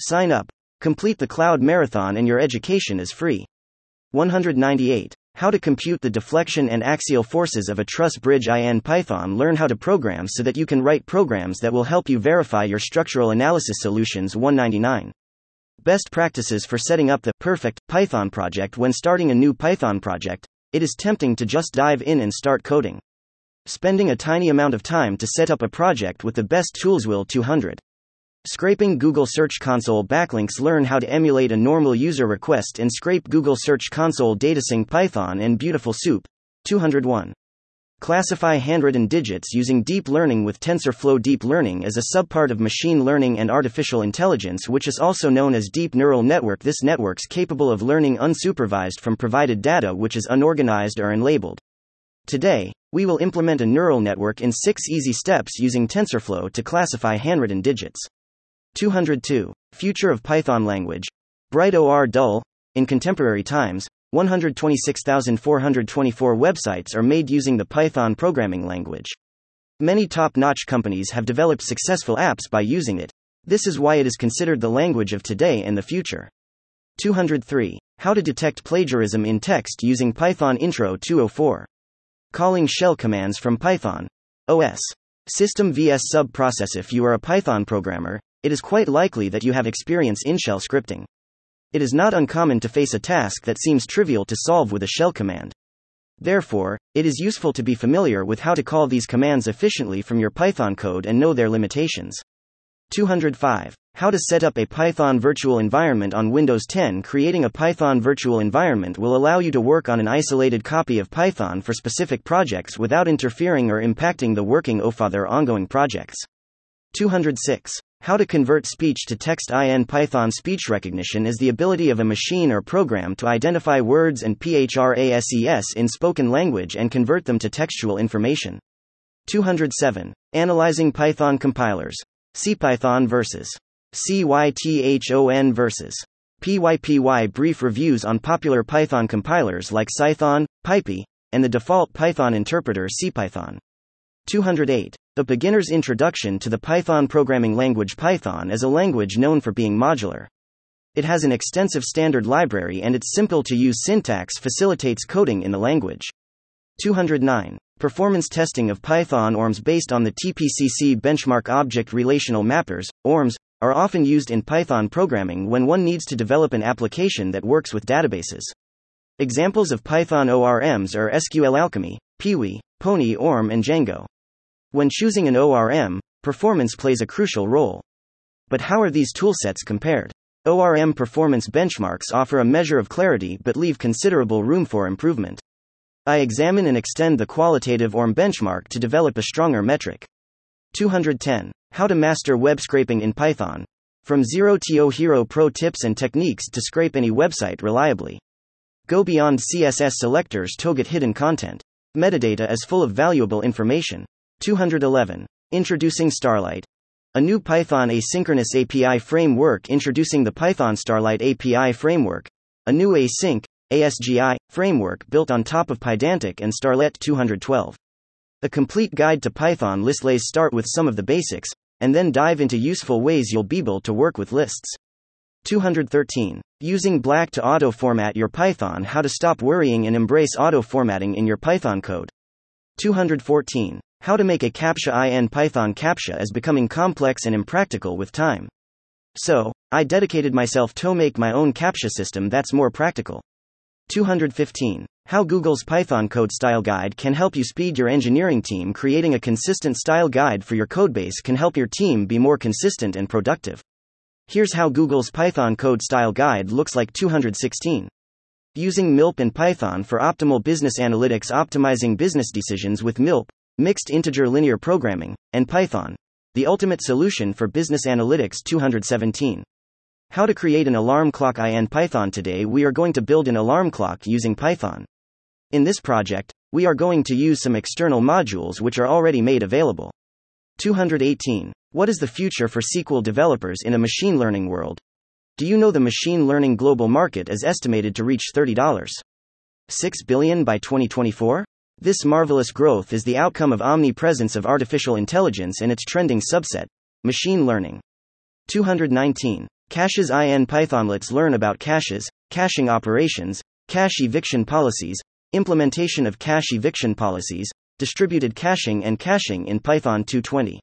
Sign up. Complete the Cloud Marathon and your education is free. one ninety-eight. How to compute the deflection and axial forces of a truss bridge in Python. Learn how to program so that you can write programs that will help you verify your structural analysis solutions. one ninety-nine. Best practices for setting up the perfect Python project. When starting a new Python project, it is tempting to just dive in and start coding. Spending a tiny amount of time to set up a project with the best tools will two hundred. Scraping Google Search Console backlinks. Learn how to emulate a normal user request and scrape Google Search Console data. Sing Python and BeautifulSoup. two oh one. Classify handwritten digits using deep learning with TensorFlow. Deep learning is a subpart of machine learning and artificial intelligence, which is also known as deep neural network. This network's capable of learning unsupervised from provided data, which is unorganized or unlabeled. Today, we will implement a neural network in six easy steps using TensorFlow to classify handwritten digits. two oh two. Future of Python language. Bright or dull? In contemporary times, one hundred twenty-six thousand four hundred twenty-four websites are made using the Python programming language. Many top-notch companies have developed successful apps by using it. This is why it is considered the language of today and the future. two oh three. How to detect plagiarism in text using Python. Intro. two oh four. Calling shell commands from Python O S. System versus sub process. If you are a Python programmer, it is quite likely that you have experience in shell scripting. It is not uncommon to face a task that seems trivial to solve with a shell command. Therefore, it is useful to be familiar with how to call these commands efficiently from your Python code and know their limitations. two oh five. How to set up a Python virtual environment on Windows ten. Creating a Python virtual environment will allow you to work on an isolated copy of Python for specific projects without interfering or impacting the working of other ongoing projects. two oh six. How to convert speech to text in Python. Speech recognition is the ability of a machine or program to identify words and phrases in spoken language and convert them to textual information. two oh seven. Analyzing Python compilers. CPython versus CYTHON versus PYPY. Brief reviews on popular Python compilers like Cython, PyPy, and the default Python interpreter CPython. two oh eight. A beginner's introduction to the Python programming language. Python is a language known for being modular. It has an extensive standard library and its simple-to-use syntax facilitates coding in the language. two oh nine. Performance testing of Python O R Ms. Based on the T P C C benchmark, object relational mappers, O R Ms, are often used in Python programming when one needs to develop an application that works with databases. Examples of Python O R Ms are SQLAlchemy, Pwy, Pony O R M and Django. When choosing an O R M, performance plays a crucial role. But how are these toolsets compared? O R M performance benchmarks offer a measure of clarity but leave considerable room for improvement. I examine and extend the qualitative O R M benchmark to develop a stronger metric. two ten. How to master web scraping in Python. From zero to hero. Pro tips and techniques to scrape any website reliably. Go beyond C S S selectors to get hidden content. Metadata is full of valuable information. two eleven. Introducing Starlight. A new Python asynchronous A P I framework. Introducing the Python Starlight A P I framework, a new async, A S G I, framework built on top of Pydantic and Starlet. two twelve. A complete guide to Python list. Let's start with some of the basics, and then dive into useful ways you'll be able to work with lists. two thirteen. Using Black to auto-format your Python. How to stop worrying and embrace auto-formatting in your Python code. two fourteen. How to make a Captcha in Python. Captcha is becoming complex and impractical with time. So, I dedicated myself to make my own Captcha system that's more practical. two fifteen. How Google's Python Code Style Guide can help you speed your engineering team. Creating a consistent style guide for your codebase can help your team be more consistent and productive. Here's how Google's Python Code Style Guide looks like. two sixteen. Using M I L P and Python for optimal business analytics. Optimizing business decisions with M I L P, mixed integer linear programming, and Python, the ultimate solution for business analytics. two seventeen. How to create an alarm clock in Python. Today we are going to build an alarm clock using Python. In this project, we are going to use some external modules which are already made available. two eighteen. What is the future for S Q L developers in a machine learning world? Do you know the machine learning global market is estimated to reach thirty point six billion dollars by twenty twenty-four? This marvelous growth is the outcome of omnipresence of artificial intelligence and its trending subset, machine learning. two nineteen. Caches in Python. Let's learn about caches, caching operations, cache eviction policies, implementation of cache eviction policies, distributed caching and caching in Python. two twenty.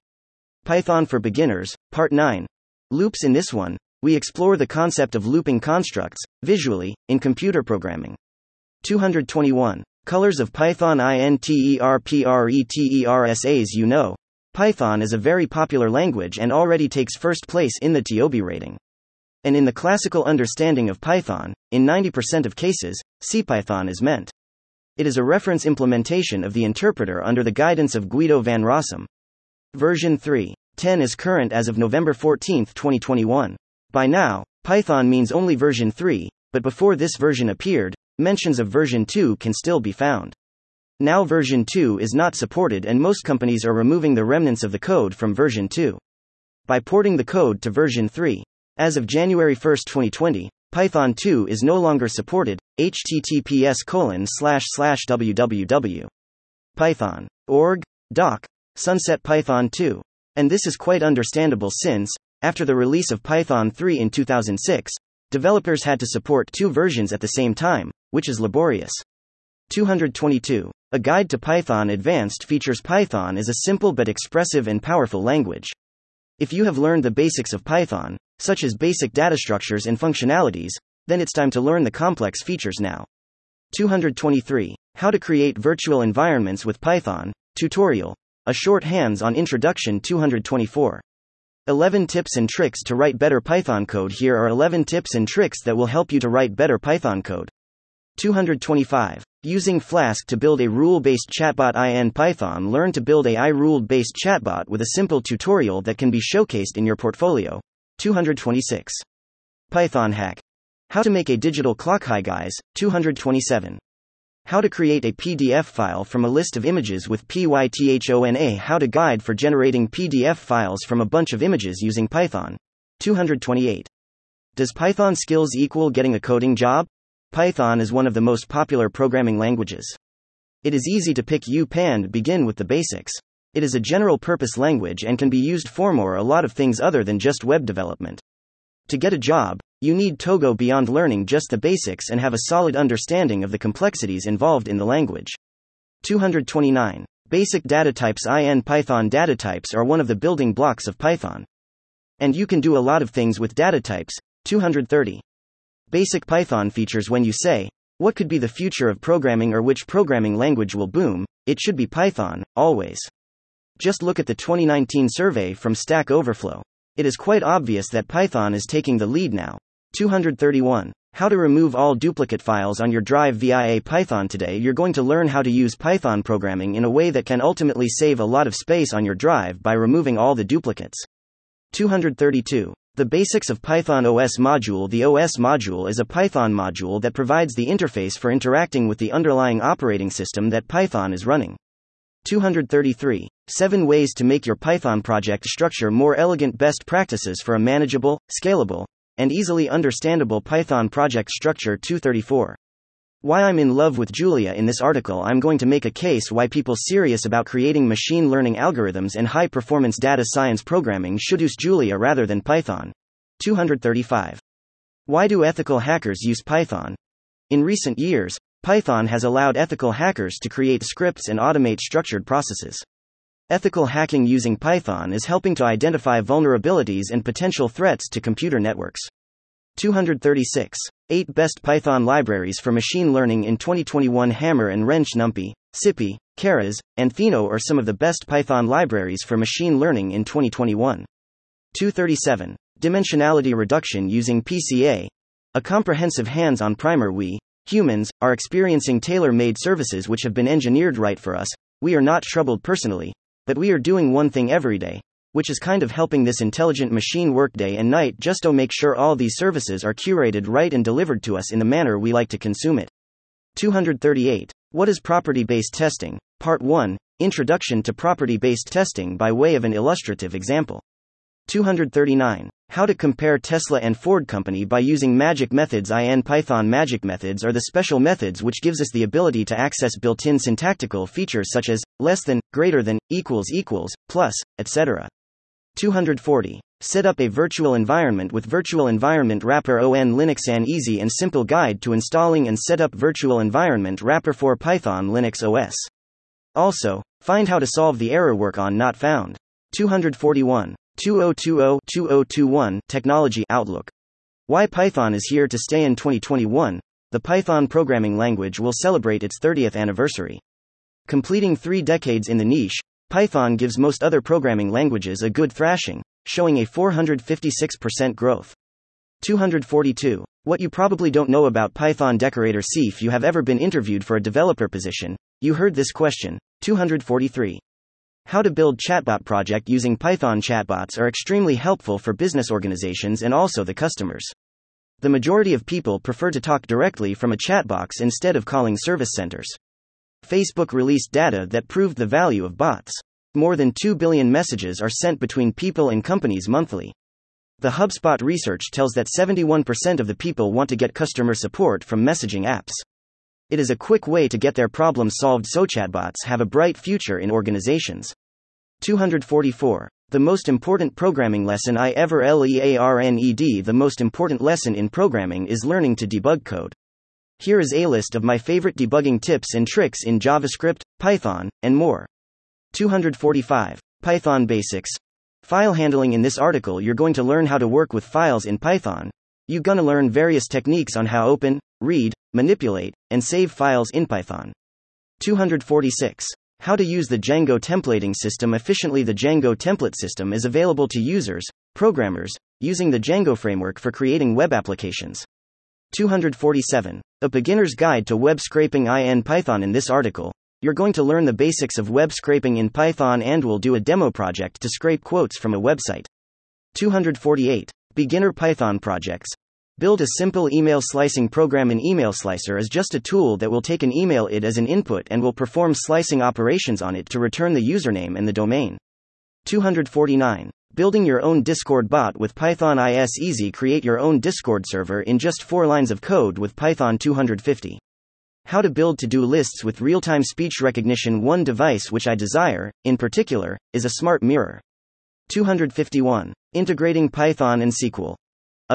Python for Beginners, Part nine. Loops. In this one, we explore the concept of looping constructs, visually, in computer programming. two twenty-one. Colors of Python in Terpretersa. As you know, Python is a very popular language and already takes first place in the T O B rating. And in the classical understanding of Python, in ninety percent of cases, CPython is meant. It is a reference implementation of the interpreter under the guidance of Guido van Rossum. Version three point ten is current as of November fourteenth twenty twenty-one. By now, Python means only version three, but before this version appeared, mentions of version two can still be found. Now version two is not supported and most companies are removing the remnants of the code from version two by porting the code to version three. As of January first twenty twenty, Python two is no longer supported. H T T P S colon slash slash w w w dot python dot org slash doc sunset Python two. And this is quite understandable since, after the release of Python three in two thousand six, developers had to support two versions at the same time, which is laborious. two twenty-two. A guide to Python advanced features. Python is a simple but expressive and powerful language. If you have learned the basics of Python, such as basic data structures and functionalities, then it's time to learn the complex features now. two twenty-three. How to create virtual environments with Python, tutorial, a short hands-on introduction. two twenty-four. eleven tips and tricks to write better Python code. Here are eleven tips and tricks that will help you to write better Python code. two twenty-five. Using Flask to build a rule-based chatbot in Python. Learn to build a rule-based chatbot with a simple tutorial that can be showcased in your portfolio. two twenty-six. Python hack. How to make a digital clock. Hi guys. two twenty-seven. How to create a P D F file from a list of images with Python. How to guide for generating P D F files from a bunch of images using Python. two twenty-eight. Does Python skills equal getting a coding job? Python is one of the most popular programming languages. It is easy to pick up and begin with the basics. It is a general-purpose language and can be used for more a lot of things other than just web development. To get a job, you need to go beyond learning just the basics and have a solid understanding of the complexities involved in the language. two twenty-nine. Basic data types in Python. Data types are one of the building blocks of Python, and you can do a lot of things with data types. two thirty. Basic Python features. When you say, what could be the future of programming or which programming language will boom, it should be Python, always. Just look at the twenty nineteen survey from Stack Overflow. It is quite obvious that Python is taking the lead now. two thirty-one. How to remove all duplicate files on your drive via Python. Today you're going to learn how to use Python programming in a way that can ultimately save a lot of space on your drive by removing all the duplicates. two thirty-two. The basics of Python O S module. The O S module is a Python module that provides the interface for interacting with the underlying operating system that Python is running. two hundred thirty-three. seven ways to make your Python project structure more elegant. Best practices for a manageable, scalable, and easily understandable Python project structure. two thirty-four. Why I'm in love with Julia. In this article I'm going to make a case why people serious about creating machine learning algorithms and high-performance data science programming should use Julia rather than Python. two hundred thirty-five. Why do ethical hackers use Python? In recent years, Python has allowed ethical hackers to create scripts and automate structured processes. Ethical hacking using Python is helping to identify vulnerabilities and potential threats to computer networks. two hundred thirty-six. eight Best Python Libraries for Machine Learning in twenty twenty-one. Hammer and Wrench, NumPy, SciPy, Keras, and Theno are some of the best Python libraries for machine learning in twenty twenty-one. two hundred thirty-seven. Dimensionality Reduction using P C A. A comprehensive hands-on primer. We, humans, are experiencing tailor-made services which have been engineered right for us. We are not troubled personally, but we are doing one thing every day, which is kind of helping this intelligent machine work day and night. Just to make sure all these services are curated right and delivered to us in the manner we like to consume it. two hundred thirty-eight. What is property-based testing? Part one, Introduction to Property-Based Testing by way of an illustrative example. two hundred thirty-nine. How to compare Tesla and Ford Company by using magic methods in Python. Magic methods are the special methods which gives us the ability to access built-in syntactical features such as, less than, greater than, equals equals, plus, et cetera. two hundred forty. Set up a virtual environment with virtual environment wrapper. On Linux. An easy and simple guide to installing and set up virtual environment wrapper for Python Linux O S. Also, find how to solve the error. Work on not found. two hundred forty-one. twenty twenty to twenty twenty-one Technology Outlook. Why Python is here to stay. In twenty twenty-one, the Python programming language will celebrate its thirtieth anniversary. Completing three decades in the niche, Python gives most other programming languages a good thrashing, showing a four hundred fifty-six percent growth. two hundred forty-two. What you probably don't know about Python decorator. See if you have ever been interviewed for a developer position, you heard this question. two hundred forty-three. How to build chatbot project using Python. Chatbots are extremely helpful for business organizations and also the customers. The majority of people prefer to talk directly from a chatbox instead of calling service centers. Facebook released data that proved the value of bots. More than two billion messages are sent between people and companies monthly. The HubSpot research tells that seventy-one percent of the people want to get customer support from messaging apps. It is a quick way to get their problems solved, so chatbots have a bright future in organizations. two hundred forty-four. The most important programming lesson I ever learned. The most important lesson in programming is learning to debug code. Here is a list of my favorite debugging tips and tricks in JavaScript, Python, and more. two hundred forty-five. Python Basics. File handling. In this article you're going to learn how to work with files in Python. You're gonna learn various techniques on how open, read, manipulate, and save files in Python. two hundred forty-six. How to use the Django templating system efficiently. The Django template system is available to users, programmers, using the Django framework for creating web applications. two hundred forty-seven. A beginner's guide to web scraping in Python. In this article, you're going to learn the basics of web scraping in Python and we'll do a demo project to scrape quotes from a website. two hundred forty-eight. Beginner Python projects. Build a simple email slicing program. An email slicer is just a tool that will take an email I D as an input and will perform slicing operations on it to return the username and the domain. two hundred forty-nine. Building your own Discord bot with Python is easy. Create your own Discord server in just four lines of code with Python. two hundred fifty. How to build to-do lists with real-time speech recognition. One device which I desire, in particular, is a smart mirror. two hundred fifty-one. Integrating Python and S Q L.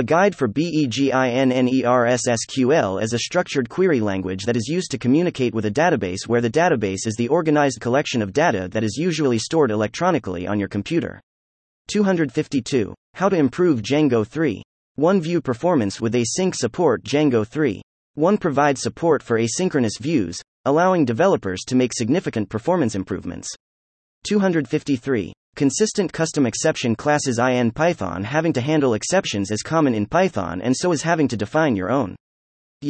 A guide for beginners. S Q L is a structured query language that is used to communicate with a database, where the database is the organized collection of data that is usually stored electronically on your computer. two hundred fifty-two. How to improve Django three point one view performance with async support. Django three point one provides support for asynchronous views, allowing developers to make significant performance improvements. two hundred fifty-three. Consistent custom exception classes in Python. Having to handle exceptions is common in Python, and so is having to define your own.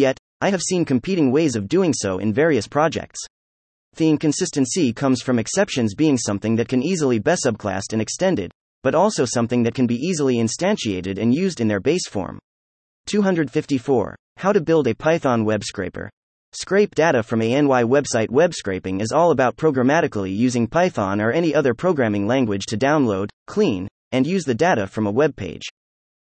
Yet, I have seen competing ways of doing so in various projects. The inconsistency comes from exceptions being something that can easily be subclassed and extended, but also something that can be easily instantiated and used in their base form. two hundred fifty-four. How to build a Python web scraper. Scrape data from any website. Web scraping is all about programmatically using Python or any other programming language to download, clean, and use the data from a web page.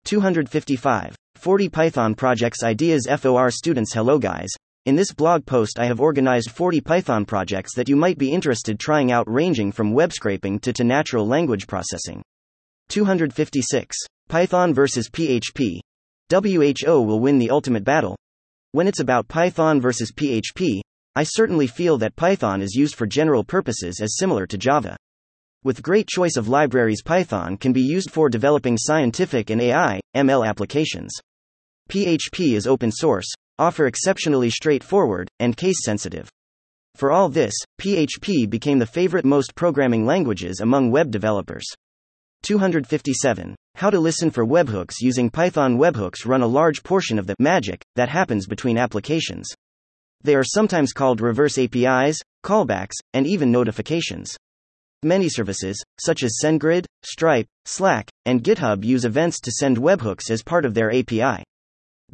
two hundred fifty-five. forty Python projects ideas for students. Hello guys, in this blog post I have organized forty Python projects that you might be interested trying out, ranging from web scraping to to natural language processing. two hundred fifty-six. Python versus P H P. W H O will win the ultimate battle. When it's about Python versus P H P, I certainly feel that Python is used for general purposes as similar to Java. With great choice of libraries, Python can be used for developing scientific and A I M L applications. P H P is open source, offer exceptionally straightforward, and case-sensitive. For all this, P H P became the favorite most programming languages among web developers. two hundred fifty-seven. How to listen for webhooks using Python. Webhooks run a large portion of the magic that happens between applications. They are sometimes called reverse A P Is, callbacks, and even notifications. Many services, such as SendGrid, Stripe, Slack, and GitHub, use events to send webhooks as part of their A P I.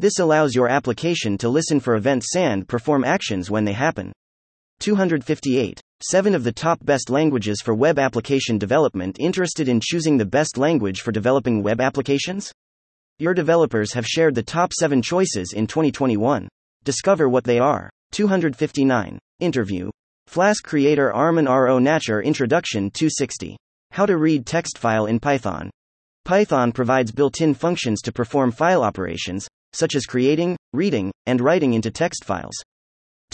This allows your application to listen for events and perform actions when they happen. two hundred fifty-eight. seven of the top best languages for web application development. Interested in choosing the best language for developing web applications? Your developers have shared the top seven choices in twenty twenty-one. Discover what they are. two hundred fifty-nine. Interview. Flask creator Armin R O Natcher. Introduction. two hundred sixty. How to read text file in Python. Python provides built-in functions to perform file operations, such as creating, reading, and writing into text files.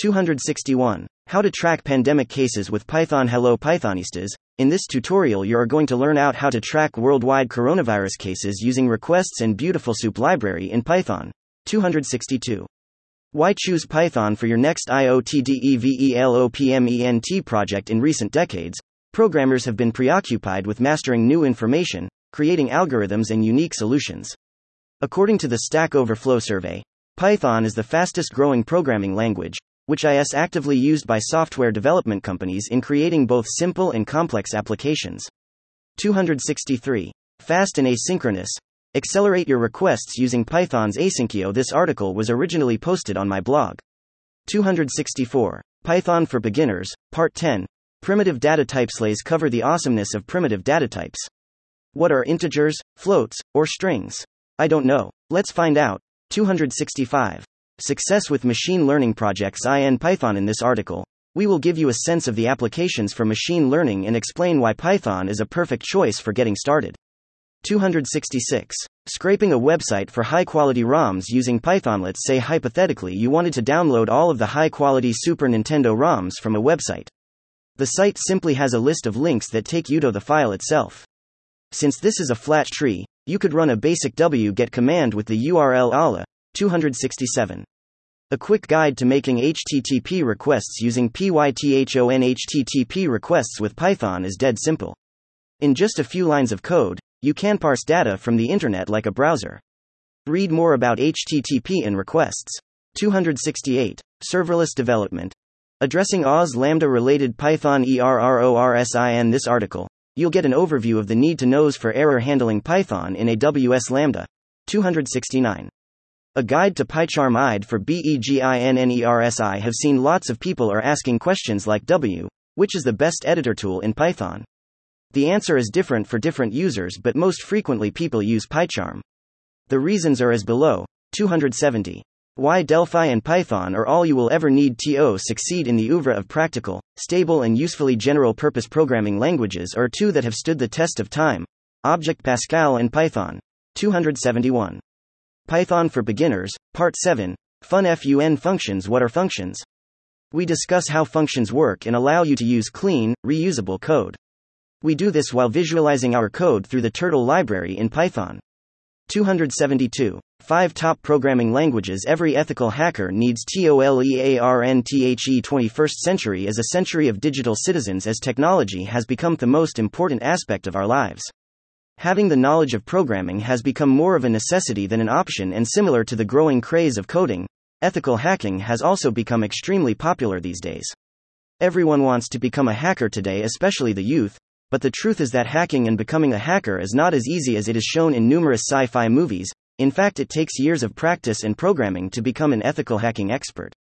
two hundred sixty-one. How to track pandemic cases with Python. Hello Pythonistas, in this tutorial you are going to learn out how to track worldwide coronavirus cases using requests and BeautifulSoup library in Python. two hundred sixty-two. Why choose Python for your next IoTDEVELOPMENT project? In recent decades, programmers have been preoccupied with mastering new information, creating algorithms and unique solutions. According to the Stack Overflow survey, Python is the fastest growing programming language, which is actively used by software development companies in creating both simple and complex applications. two hundred sixty-three. Fast and asynchronous. Accelerate your requests using Python's Asyncio. This article was originally posted on my blog. two hundred sixty-four. Python for Beginners, Part ten. Primitive data types. Let's cover the awesomeness of primitive data types. What are integers, floats, or strings? I don't know. Let's find out. two hundred sixty-five. Success with machine learning projects in Python. In this article, we will give you a sense of the applications for machine learning and explain why Python is a perfect choice for getting started. two hundred sixty-six. Scraping a website for high-quality ROMs using Python. Let's say hypothetically you wanted to download all of the high-quality Super Nintendo ROMs from a website. The site simply has a list of links that take you to the file itself. Since this is a flat tree, you could run a basic wget command with the U R L a la. two hundred sixty-seven. A quick guide to making H T T P requests using Python. H T T P requests with Python is dead simple. In just a few lines of code, you can parse data from the internet like a browser. Read more about H T T P and requests. two hundred sixty-eight. Serverless development. Addressing Oz Lambda-related Python errors. In this article, you'll get an overview of the need-to-knows for error handling Python in A W S Lambda. two hundred sixty-nine. A guide to PyCharm I D for beginners. I have seen lots of people are asking questions like W, which is the best editor tool in Python. The answer is different for different users, but most frequently people use PyCharm. The reasons are as below. two hundred seventy. Why Delphi and Python are all you will ever need to succeed in the oeuvre of practical, stable and usefully general-purpose programming languages are two that have stood the test of time. Object Pascal and Python. two hundred seventy-one. Python for Beginners, Part seven. Fun fun functions. What are functions? We discuss how functions work and allow you to use clean, reusable code. We do this while visualizing our code through the turtle library in Python. two hundred seventy-two. five top programming languages every ethical hacker needs to learn. The twenty-first century is a century of digital citizens, as technology has become the most important aspect of our lives. Having the knowledge of programming has become more of a necessity than an option, and similar to the growing craze of coding, ethical hacking has also become extremely popular these days. Everyone wants to become a hacker today, especially the youth, but the truth is that hacking and becoming a hacker is not as easy as it is shown in numerous sci-fi movies. In fact, it takes years of practice and programming to become an ethical hacking expert.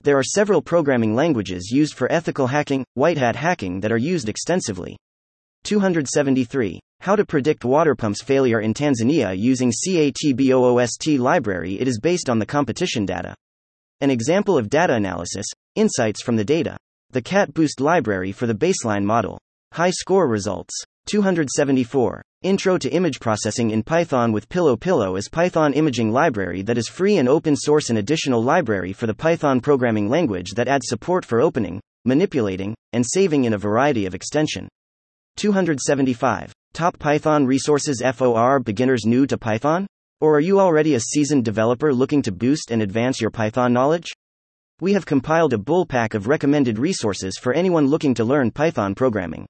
There are several programming languages used for ethical hacking, white hat hacking, that are used extensively. two hundred seventy-three. How to predict water pumps failure in Tanzania using CATBOOST library. It is based on the competition data. An example of data analysis, insights from the data. The C A T Boost library for the baseline model. High score results. two hundred seventy-four. Intro to image processing in Python with Pillow. Pillow is Python imaging library that is free and open source, an additional library for the Python programming language that adds support for opening, manipulating, and saving in a variety of extension. two hundred seventy-five. Top Python resources for beginners new to Python? Or are you already a seasoned developer looking to boost and advance your Python knowledge? We have compiled a bull pack of recommended resources for anyone looking to learn Python programming.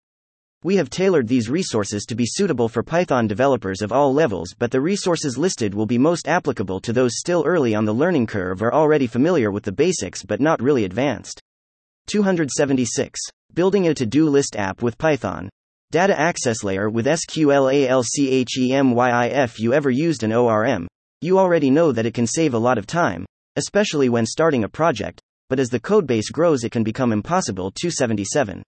We have tailored these resources to be suitable for Python developers of all levels, but the resources listed will be most applicable to those still early on the learning curve or already familiar with the basics but not really advanced. two hundred seventy-six. Building a to-do list app with Python. Data access layer with SQLAlchemy. If you ever used an O R M, you already know that it can save a lot of time, especially when starting a project, but as the codebase grows it can become impossible. two hundred seventy-seven.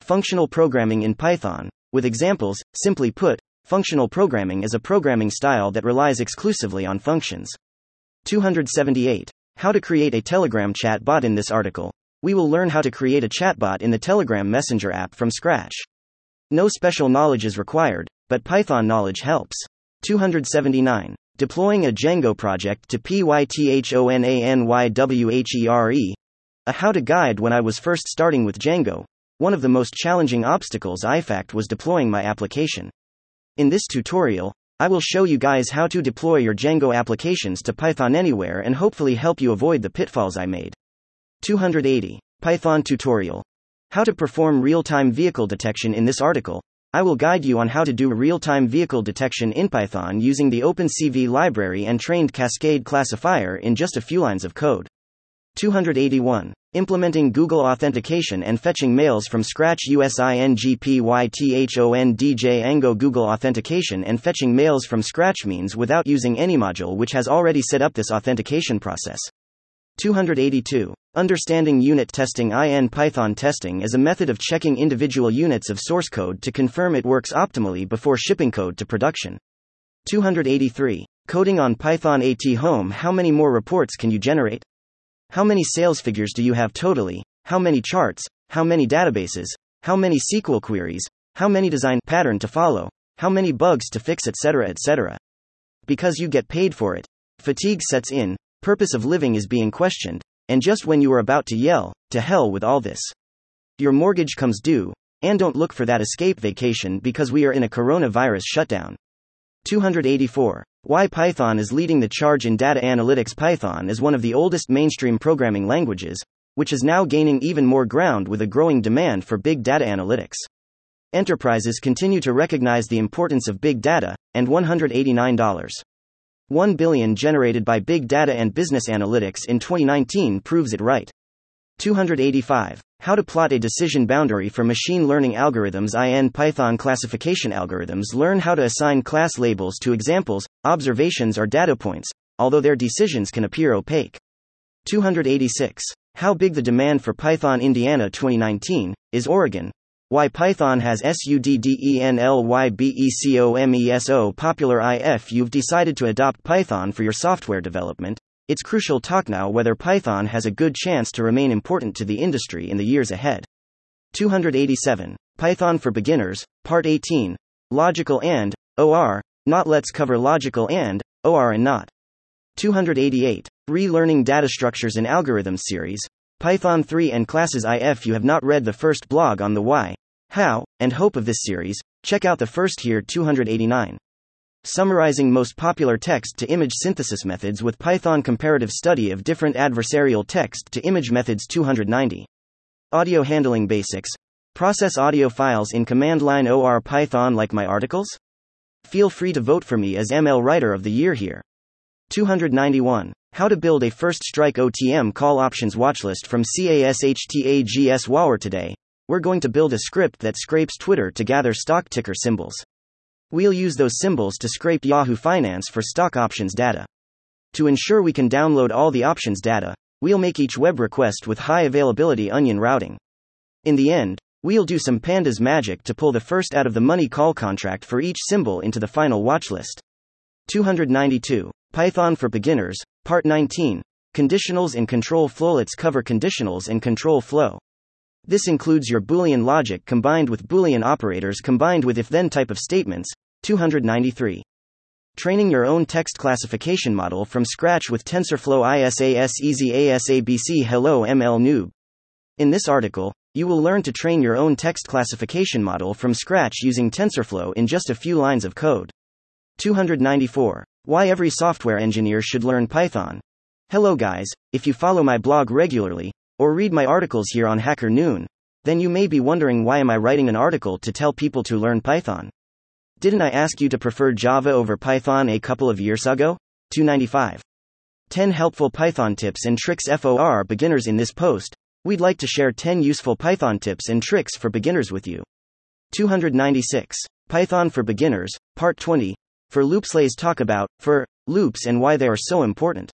Functional programming in Python, with examples. Simply put, functional programming is a programming style that relies exclusively on functions. two hundred seventy-eight. How to create a Telegram chatbot. In this article, we will learn how to create a chatbot in the Telegram Messenger app from scratch. No special knowledge is required, but Python knowledge helps. two hundred seventy-nine. Deploying a Django project to Pythonanywhere. A how-to guide. When I was first starting with Django, one of the most challenging obstacles I faced was deploying my application. In this tutorial, I will show you guys how to deploy your Django applications to Python anywhere and hopefully help you avoid the pitfalls I made. two hundred eighty. Python tutorial. How to perform real-time vehicle detection. In this article, I will guide you on how to do real-time vehicle detection in Python using the OpenCV library and trained Cascade classifier in just a few lines of code. two hundred eighty-one. Implementing Google authentication and fetching mails from scratch. Using python Django Google authentication and fetching mails from scratch means without using any module which has already set up this authentication process. two hundred eighty-two. Understanding unit testing in Python. Testing is a method of checking individual units of source code to confirm it works optimally before shipping code to production. two hundred eighty-three. Coding on Python at home. How many more reports can you generate? How many sales figures do you have totally? How many charts? How many databases? How many S Q L queries? How many design pattern to follow? How many bugs to fix, et cetera, et cetera. Because you get paid for it, fatigue sets in, purpose of living is being questioned, and just when you are about to yell, "To hell with all this," your mortgage comes due, and don't look for that escape vacation because we are in a coronavirus shutdown. two hundred eighty-four. Why Python is leading the charge in data analytics. Python is one of the oldest mainstream programming languages, which is now gaining even more ground with a growing demand for big data analytics. Enterprises continue to recognize the importance of big data, and one hundred eighty-nine point one billion dollars generated by big data and business analytics in twenty nineteen proves it right. two hundred eighty-five. How to plot a decision boundary for machine learning algorithms in Python. Classification algorithms learn how to assign class labels to examples, observations, or data points, although their decisions can appear opaque. two hundred eighty-six. How big the demand for Python. Indiana twenty nineteen, is Oregon. Why Python has suddenlybecomes popular. If you've decided to adopt Python for your software development, it's crucial to talk now whether Python has a good chance to remain important to the industry in the years ahead. two hundred eighty-seven. Python for Beginners, Part eighteen. Logical and, or, not. Let's cover logical and, or and not. two hundred eighty-eight. Relearning Data Structures and Algorithms Series, Python three and Classes. If you have not read the first blog on the why, how, and hope of this series, check out the first here. two hundred eighty-nine. Summarizing most popular text-to-image synthesis methods with Python. Comparative study of different adversarial text-to-image methods. two hundred ninety. Audio handling basics. Process audio files in command line. Or Python like my articles? Feel free to vote for me as M L Writer of the Year here. two hundred ninety-one. How to build a first strike O T M call options watchlist from Cashtag's Wire today. we're going to build a script that scrapes Twitter to gather stock ticker symbols. We'll use those symbols to scrape Yahoo Finance for stock options data. To ensure we can download all the options data, we'll make each web request with high availability onion routing. In the end, we'll do some pandas magic to pull the first out of the money call contract for each symbol into the final watchlist. two hundred ninety-two. Python for Beginners, Part nineteen. Conditionals in Control Flow. Let's cover conditionals in Control Flow. This includes your Boolean logic combined with Boolean operators combined with if-then type of statements. two hundred ninety-three. Training your own text classification model from scratch with TensorFlow ISAS Easy ASABC Hello M L Noob. In this article, you will learn to train your own text classification model from scratch using TensorFlow in just a few lines of code. two hundred ninety-four. Why every software engineer should learn Python. Hello guys, if you follow my blog regularly, or read my articles here on Hacker Noon, then you may be wondering why am I writing an article to tell people to learn Python? Didn't I ask you to prefer Java over Python a couple of years ago? two ninety-five. ten helpful Python tips and tricks for beginners. In this post, we'd like to share ten useful Python tips and tricks for beginners with you. two hundred ninety-six. Python for Beginners, Part twenty. For loops. Let's talk about for loops and why they are so important.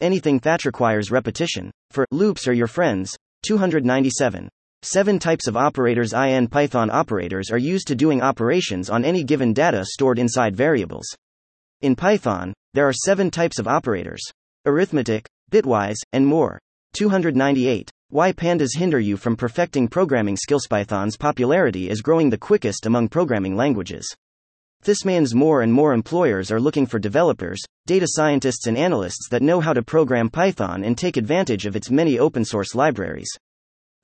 Anything that requires repetition, for loops are your friends. two hundred ninety-seven. Seven types of operators. In Python, operators are used to doing operations on any given data stored inside variables. In Python, there are seven types of operators: arithmetic, bitwise, and more. two hundred ninety-eight. Why pandas hinder you from perfecting programming skills. Python's popularity is growing the quickest among programming languages. This means more and more employers are looking for developers, data scientists, and analysts that know how to program Python and take advantage of its many open source libraries.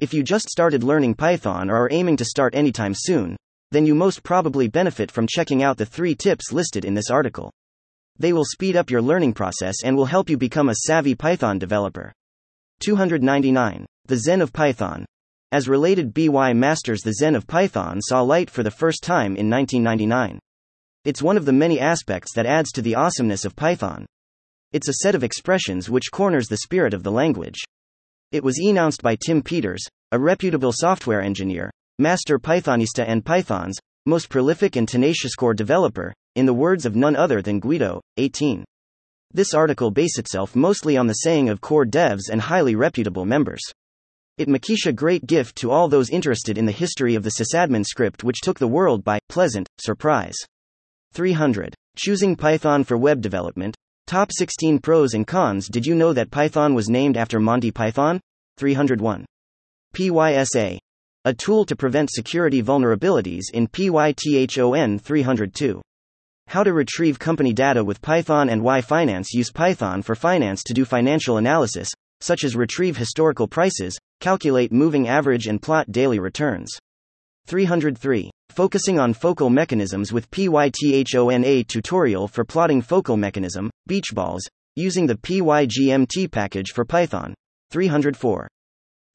If you just started learning Python or are aiming to start anytime soon, then you most probably benefit from checking out the three tips listed in this article. They will speed up your learning process and will help you become a savvy Python developer. two hundred ninety-nine. The Zen of Python. As related by Masters, the Zen of Python saw light for the first time in nineteen ninety-nine. It's one of the many aspects that adds to the awesomeness of Python. It's a set of expressions which corners the spirit of the language. It was enounced by Tim Peters, a reputable software engineer, master Pythonista, and Python's most prolific and tenacious core developer, in the words of none other than Guido, eighteen. This article bases itself mostly on the saying of core devs and highly reputable members. It makes a great gift to all those interested in the history of the sysadmin script, which took the world by pleasant surprise. three hundred. Choosing Python for Web Development. Top sixteen Pros and Cons. Did you know that Python was named after Monty Python? three hundred one. P Y S A. A tool to prevent security vulnerabilities in Python. three hundred two. How to retrieve company data with Python and why finance. Use Python for finance to do financial analysis, such as retrieve historical prices, calculate moving average, and plot daily returns. three hundred three. Focusing on focal mechanisms with Python. A tutorial for plotting focal mechanism, beach balls, using the Pygmt package for Python. three hundred four.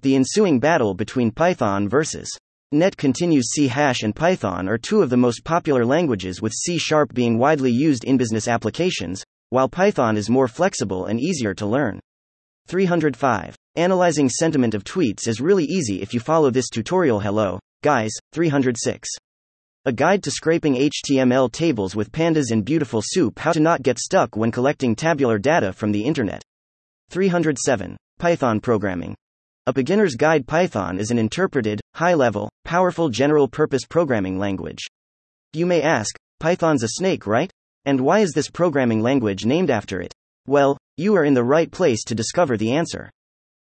The ensuing battle between Python versus .NET continues. C# and Python are two of the most popular languages, with C# being widely used in business applications, while Python is more flexible and easier to learn. three hundred five. Analyzing sentiment of tweets is really easy if you follow this tutorial. Hello, guys. three hundred six. A guide to scraping H T M L tables with pandas in BeautifulSoup. How to not get stuck when collecting tabular data from the internet. three hundred seven. Python Programming. A beginner's guide. Python is an interpreted, high-level, powerful general-purpose programming language. You may ask, Python's a snake, right? And why is this programming language named after it? Well, you are in the right place to discover the answer.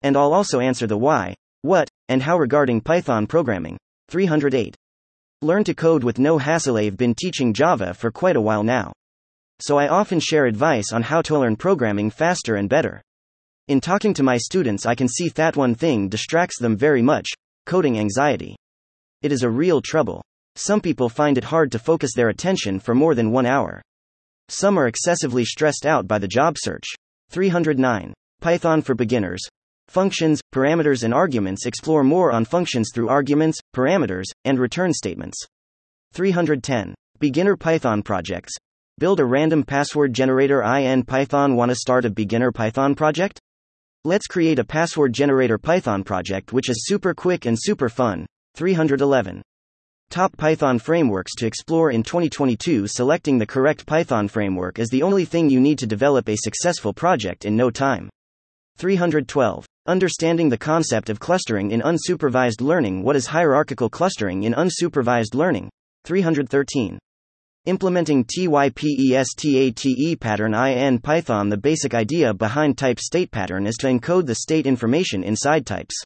And I'll also answer the why, what, and how regarding Python programming. three hundred eight. Learn to code with no hassle. I've been teaching Java for quite a while now, so I often share advice on how to learn programming faster and better. In talking to my students, I can see that one thing distracts them very much: coding anxiety. It is a real trouble. Some people find it hard to focus their attention for more than one hour. Some are excessively stressed out by the job search. three hundred nine. Python for Beginners. Functions, parameters, and arguments. Explore more on functions through arguments, parameters, and return statements. three hundred ten. Beginner Python Projects. Build a random password generator. In Python, want to start a beginner Python project? Let's create a password generator Python project which is super quick and super fun. three eleven. Top Python frameworks to explore in twenty twenty-two. Selecting the correct Python framework is the only thing you need to develop a successful project in no time. three twelve. Understanding the concept of clustering in unsupervised learning. What is hierarchical clustering in unsupervised learning? three thirteen. Implementing typestate pattern in Python. The basic idea behind type state pattern is to encode the state information inside types.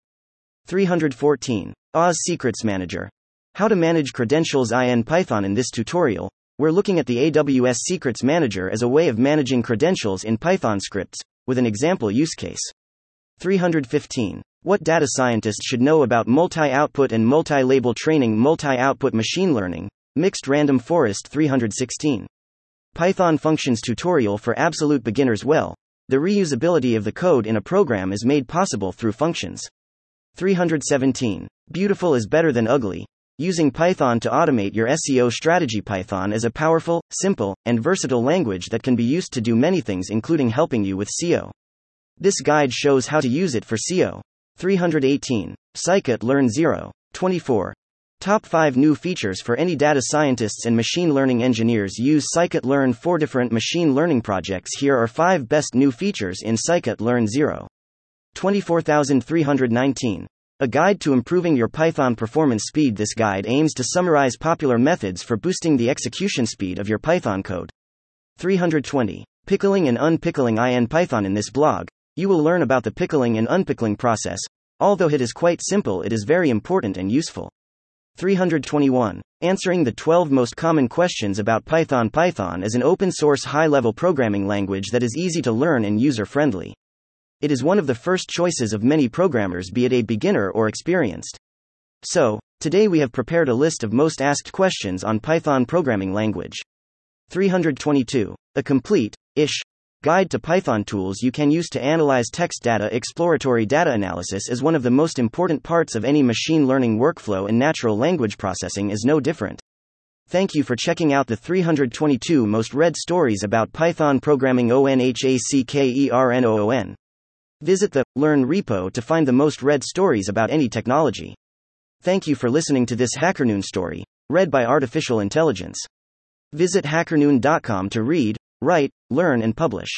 three fourteen. Oz Secrets Manager. How to manage credentials in Python. In this tutorial, we're looking at the A W S Secrets Manager as a way of managing credentials in Python scripts, with an example use case. three fifteen. What data scientists should know about multi-output and multi-label training. Multi-output machine learning, mixed random forest. three sixteen. Python functions tutorial for absolute beginners. Well, the reusability of the code in a program is made possible through functions. three seventeen. Beautiful is better than ugly. Using Python to automate your S E O strategy. Python is a powerful, simple, and versatile language that can be used to do many things, including helping you with S E O. This guide shows how to use it for S E O. three eighteen. scikit-learn zero point twenty-four. Top five new features for any data scientists and machine learning engineers. Use scikit-learn for different machine learning projects. Here are five best new features in scikit-learn zero point twenty-four thousand three hundred nineteen. A guide to improving your Python performance speed. This guide aims to summarize popular methods for boosting the execution speed of your Python code. three twenty. Pickling and unpickling in Python. In this blog, you will learn about the pickling and unpickling process. Although it is quite simple, it is very important and useful. three twenty-one. Answering the twelve most common questions about Python. Python is an open-source high-level programming language that is easy to learn and user-friendly. It is one of the first choices of many programmers, be it a beginner or experienced. So, today we have prepared a list of most asked questions on Python programming language. three twenty-two. A complete-ish guide to Python tools you can use to analyze text data. Exploratory data analysis is one of the most important parts of any machine learning workflow, and natural language processing is no different. Thank you for checking out the three twenty-two most read stories about Python programming. OnhackernOon. Visit the Learn Repo to find the most read stories about any technology. Thank you for listening to this Hacker Noon story, read by Artificial Intelligence. Visit hacker noon dot com to read, write, learn, and publish.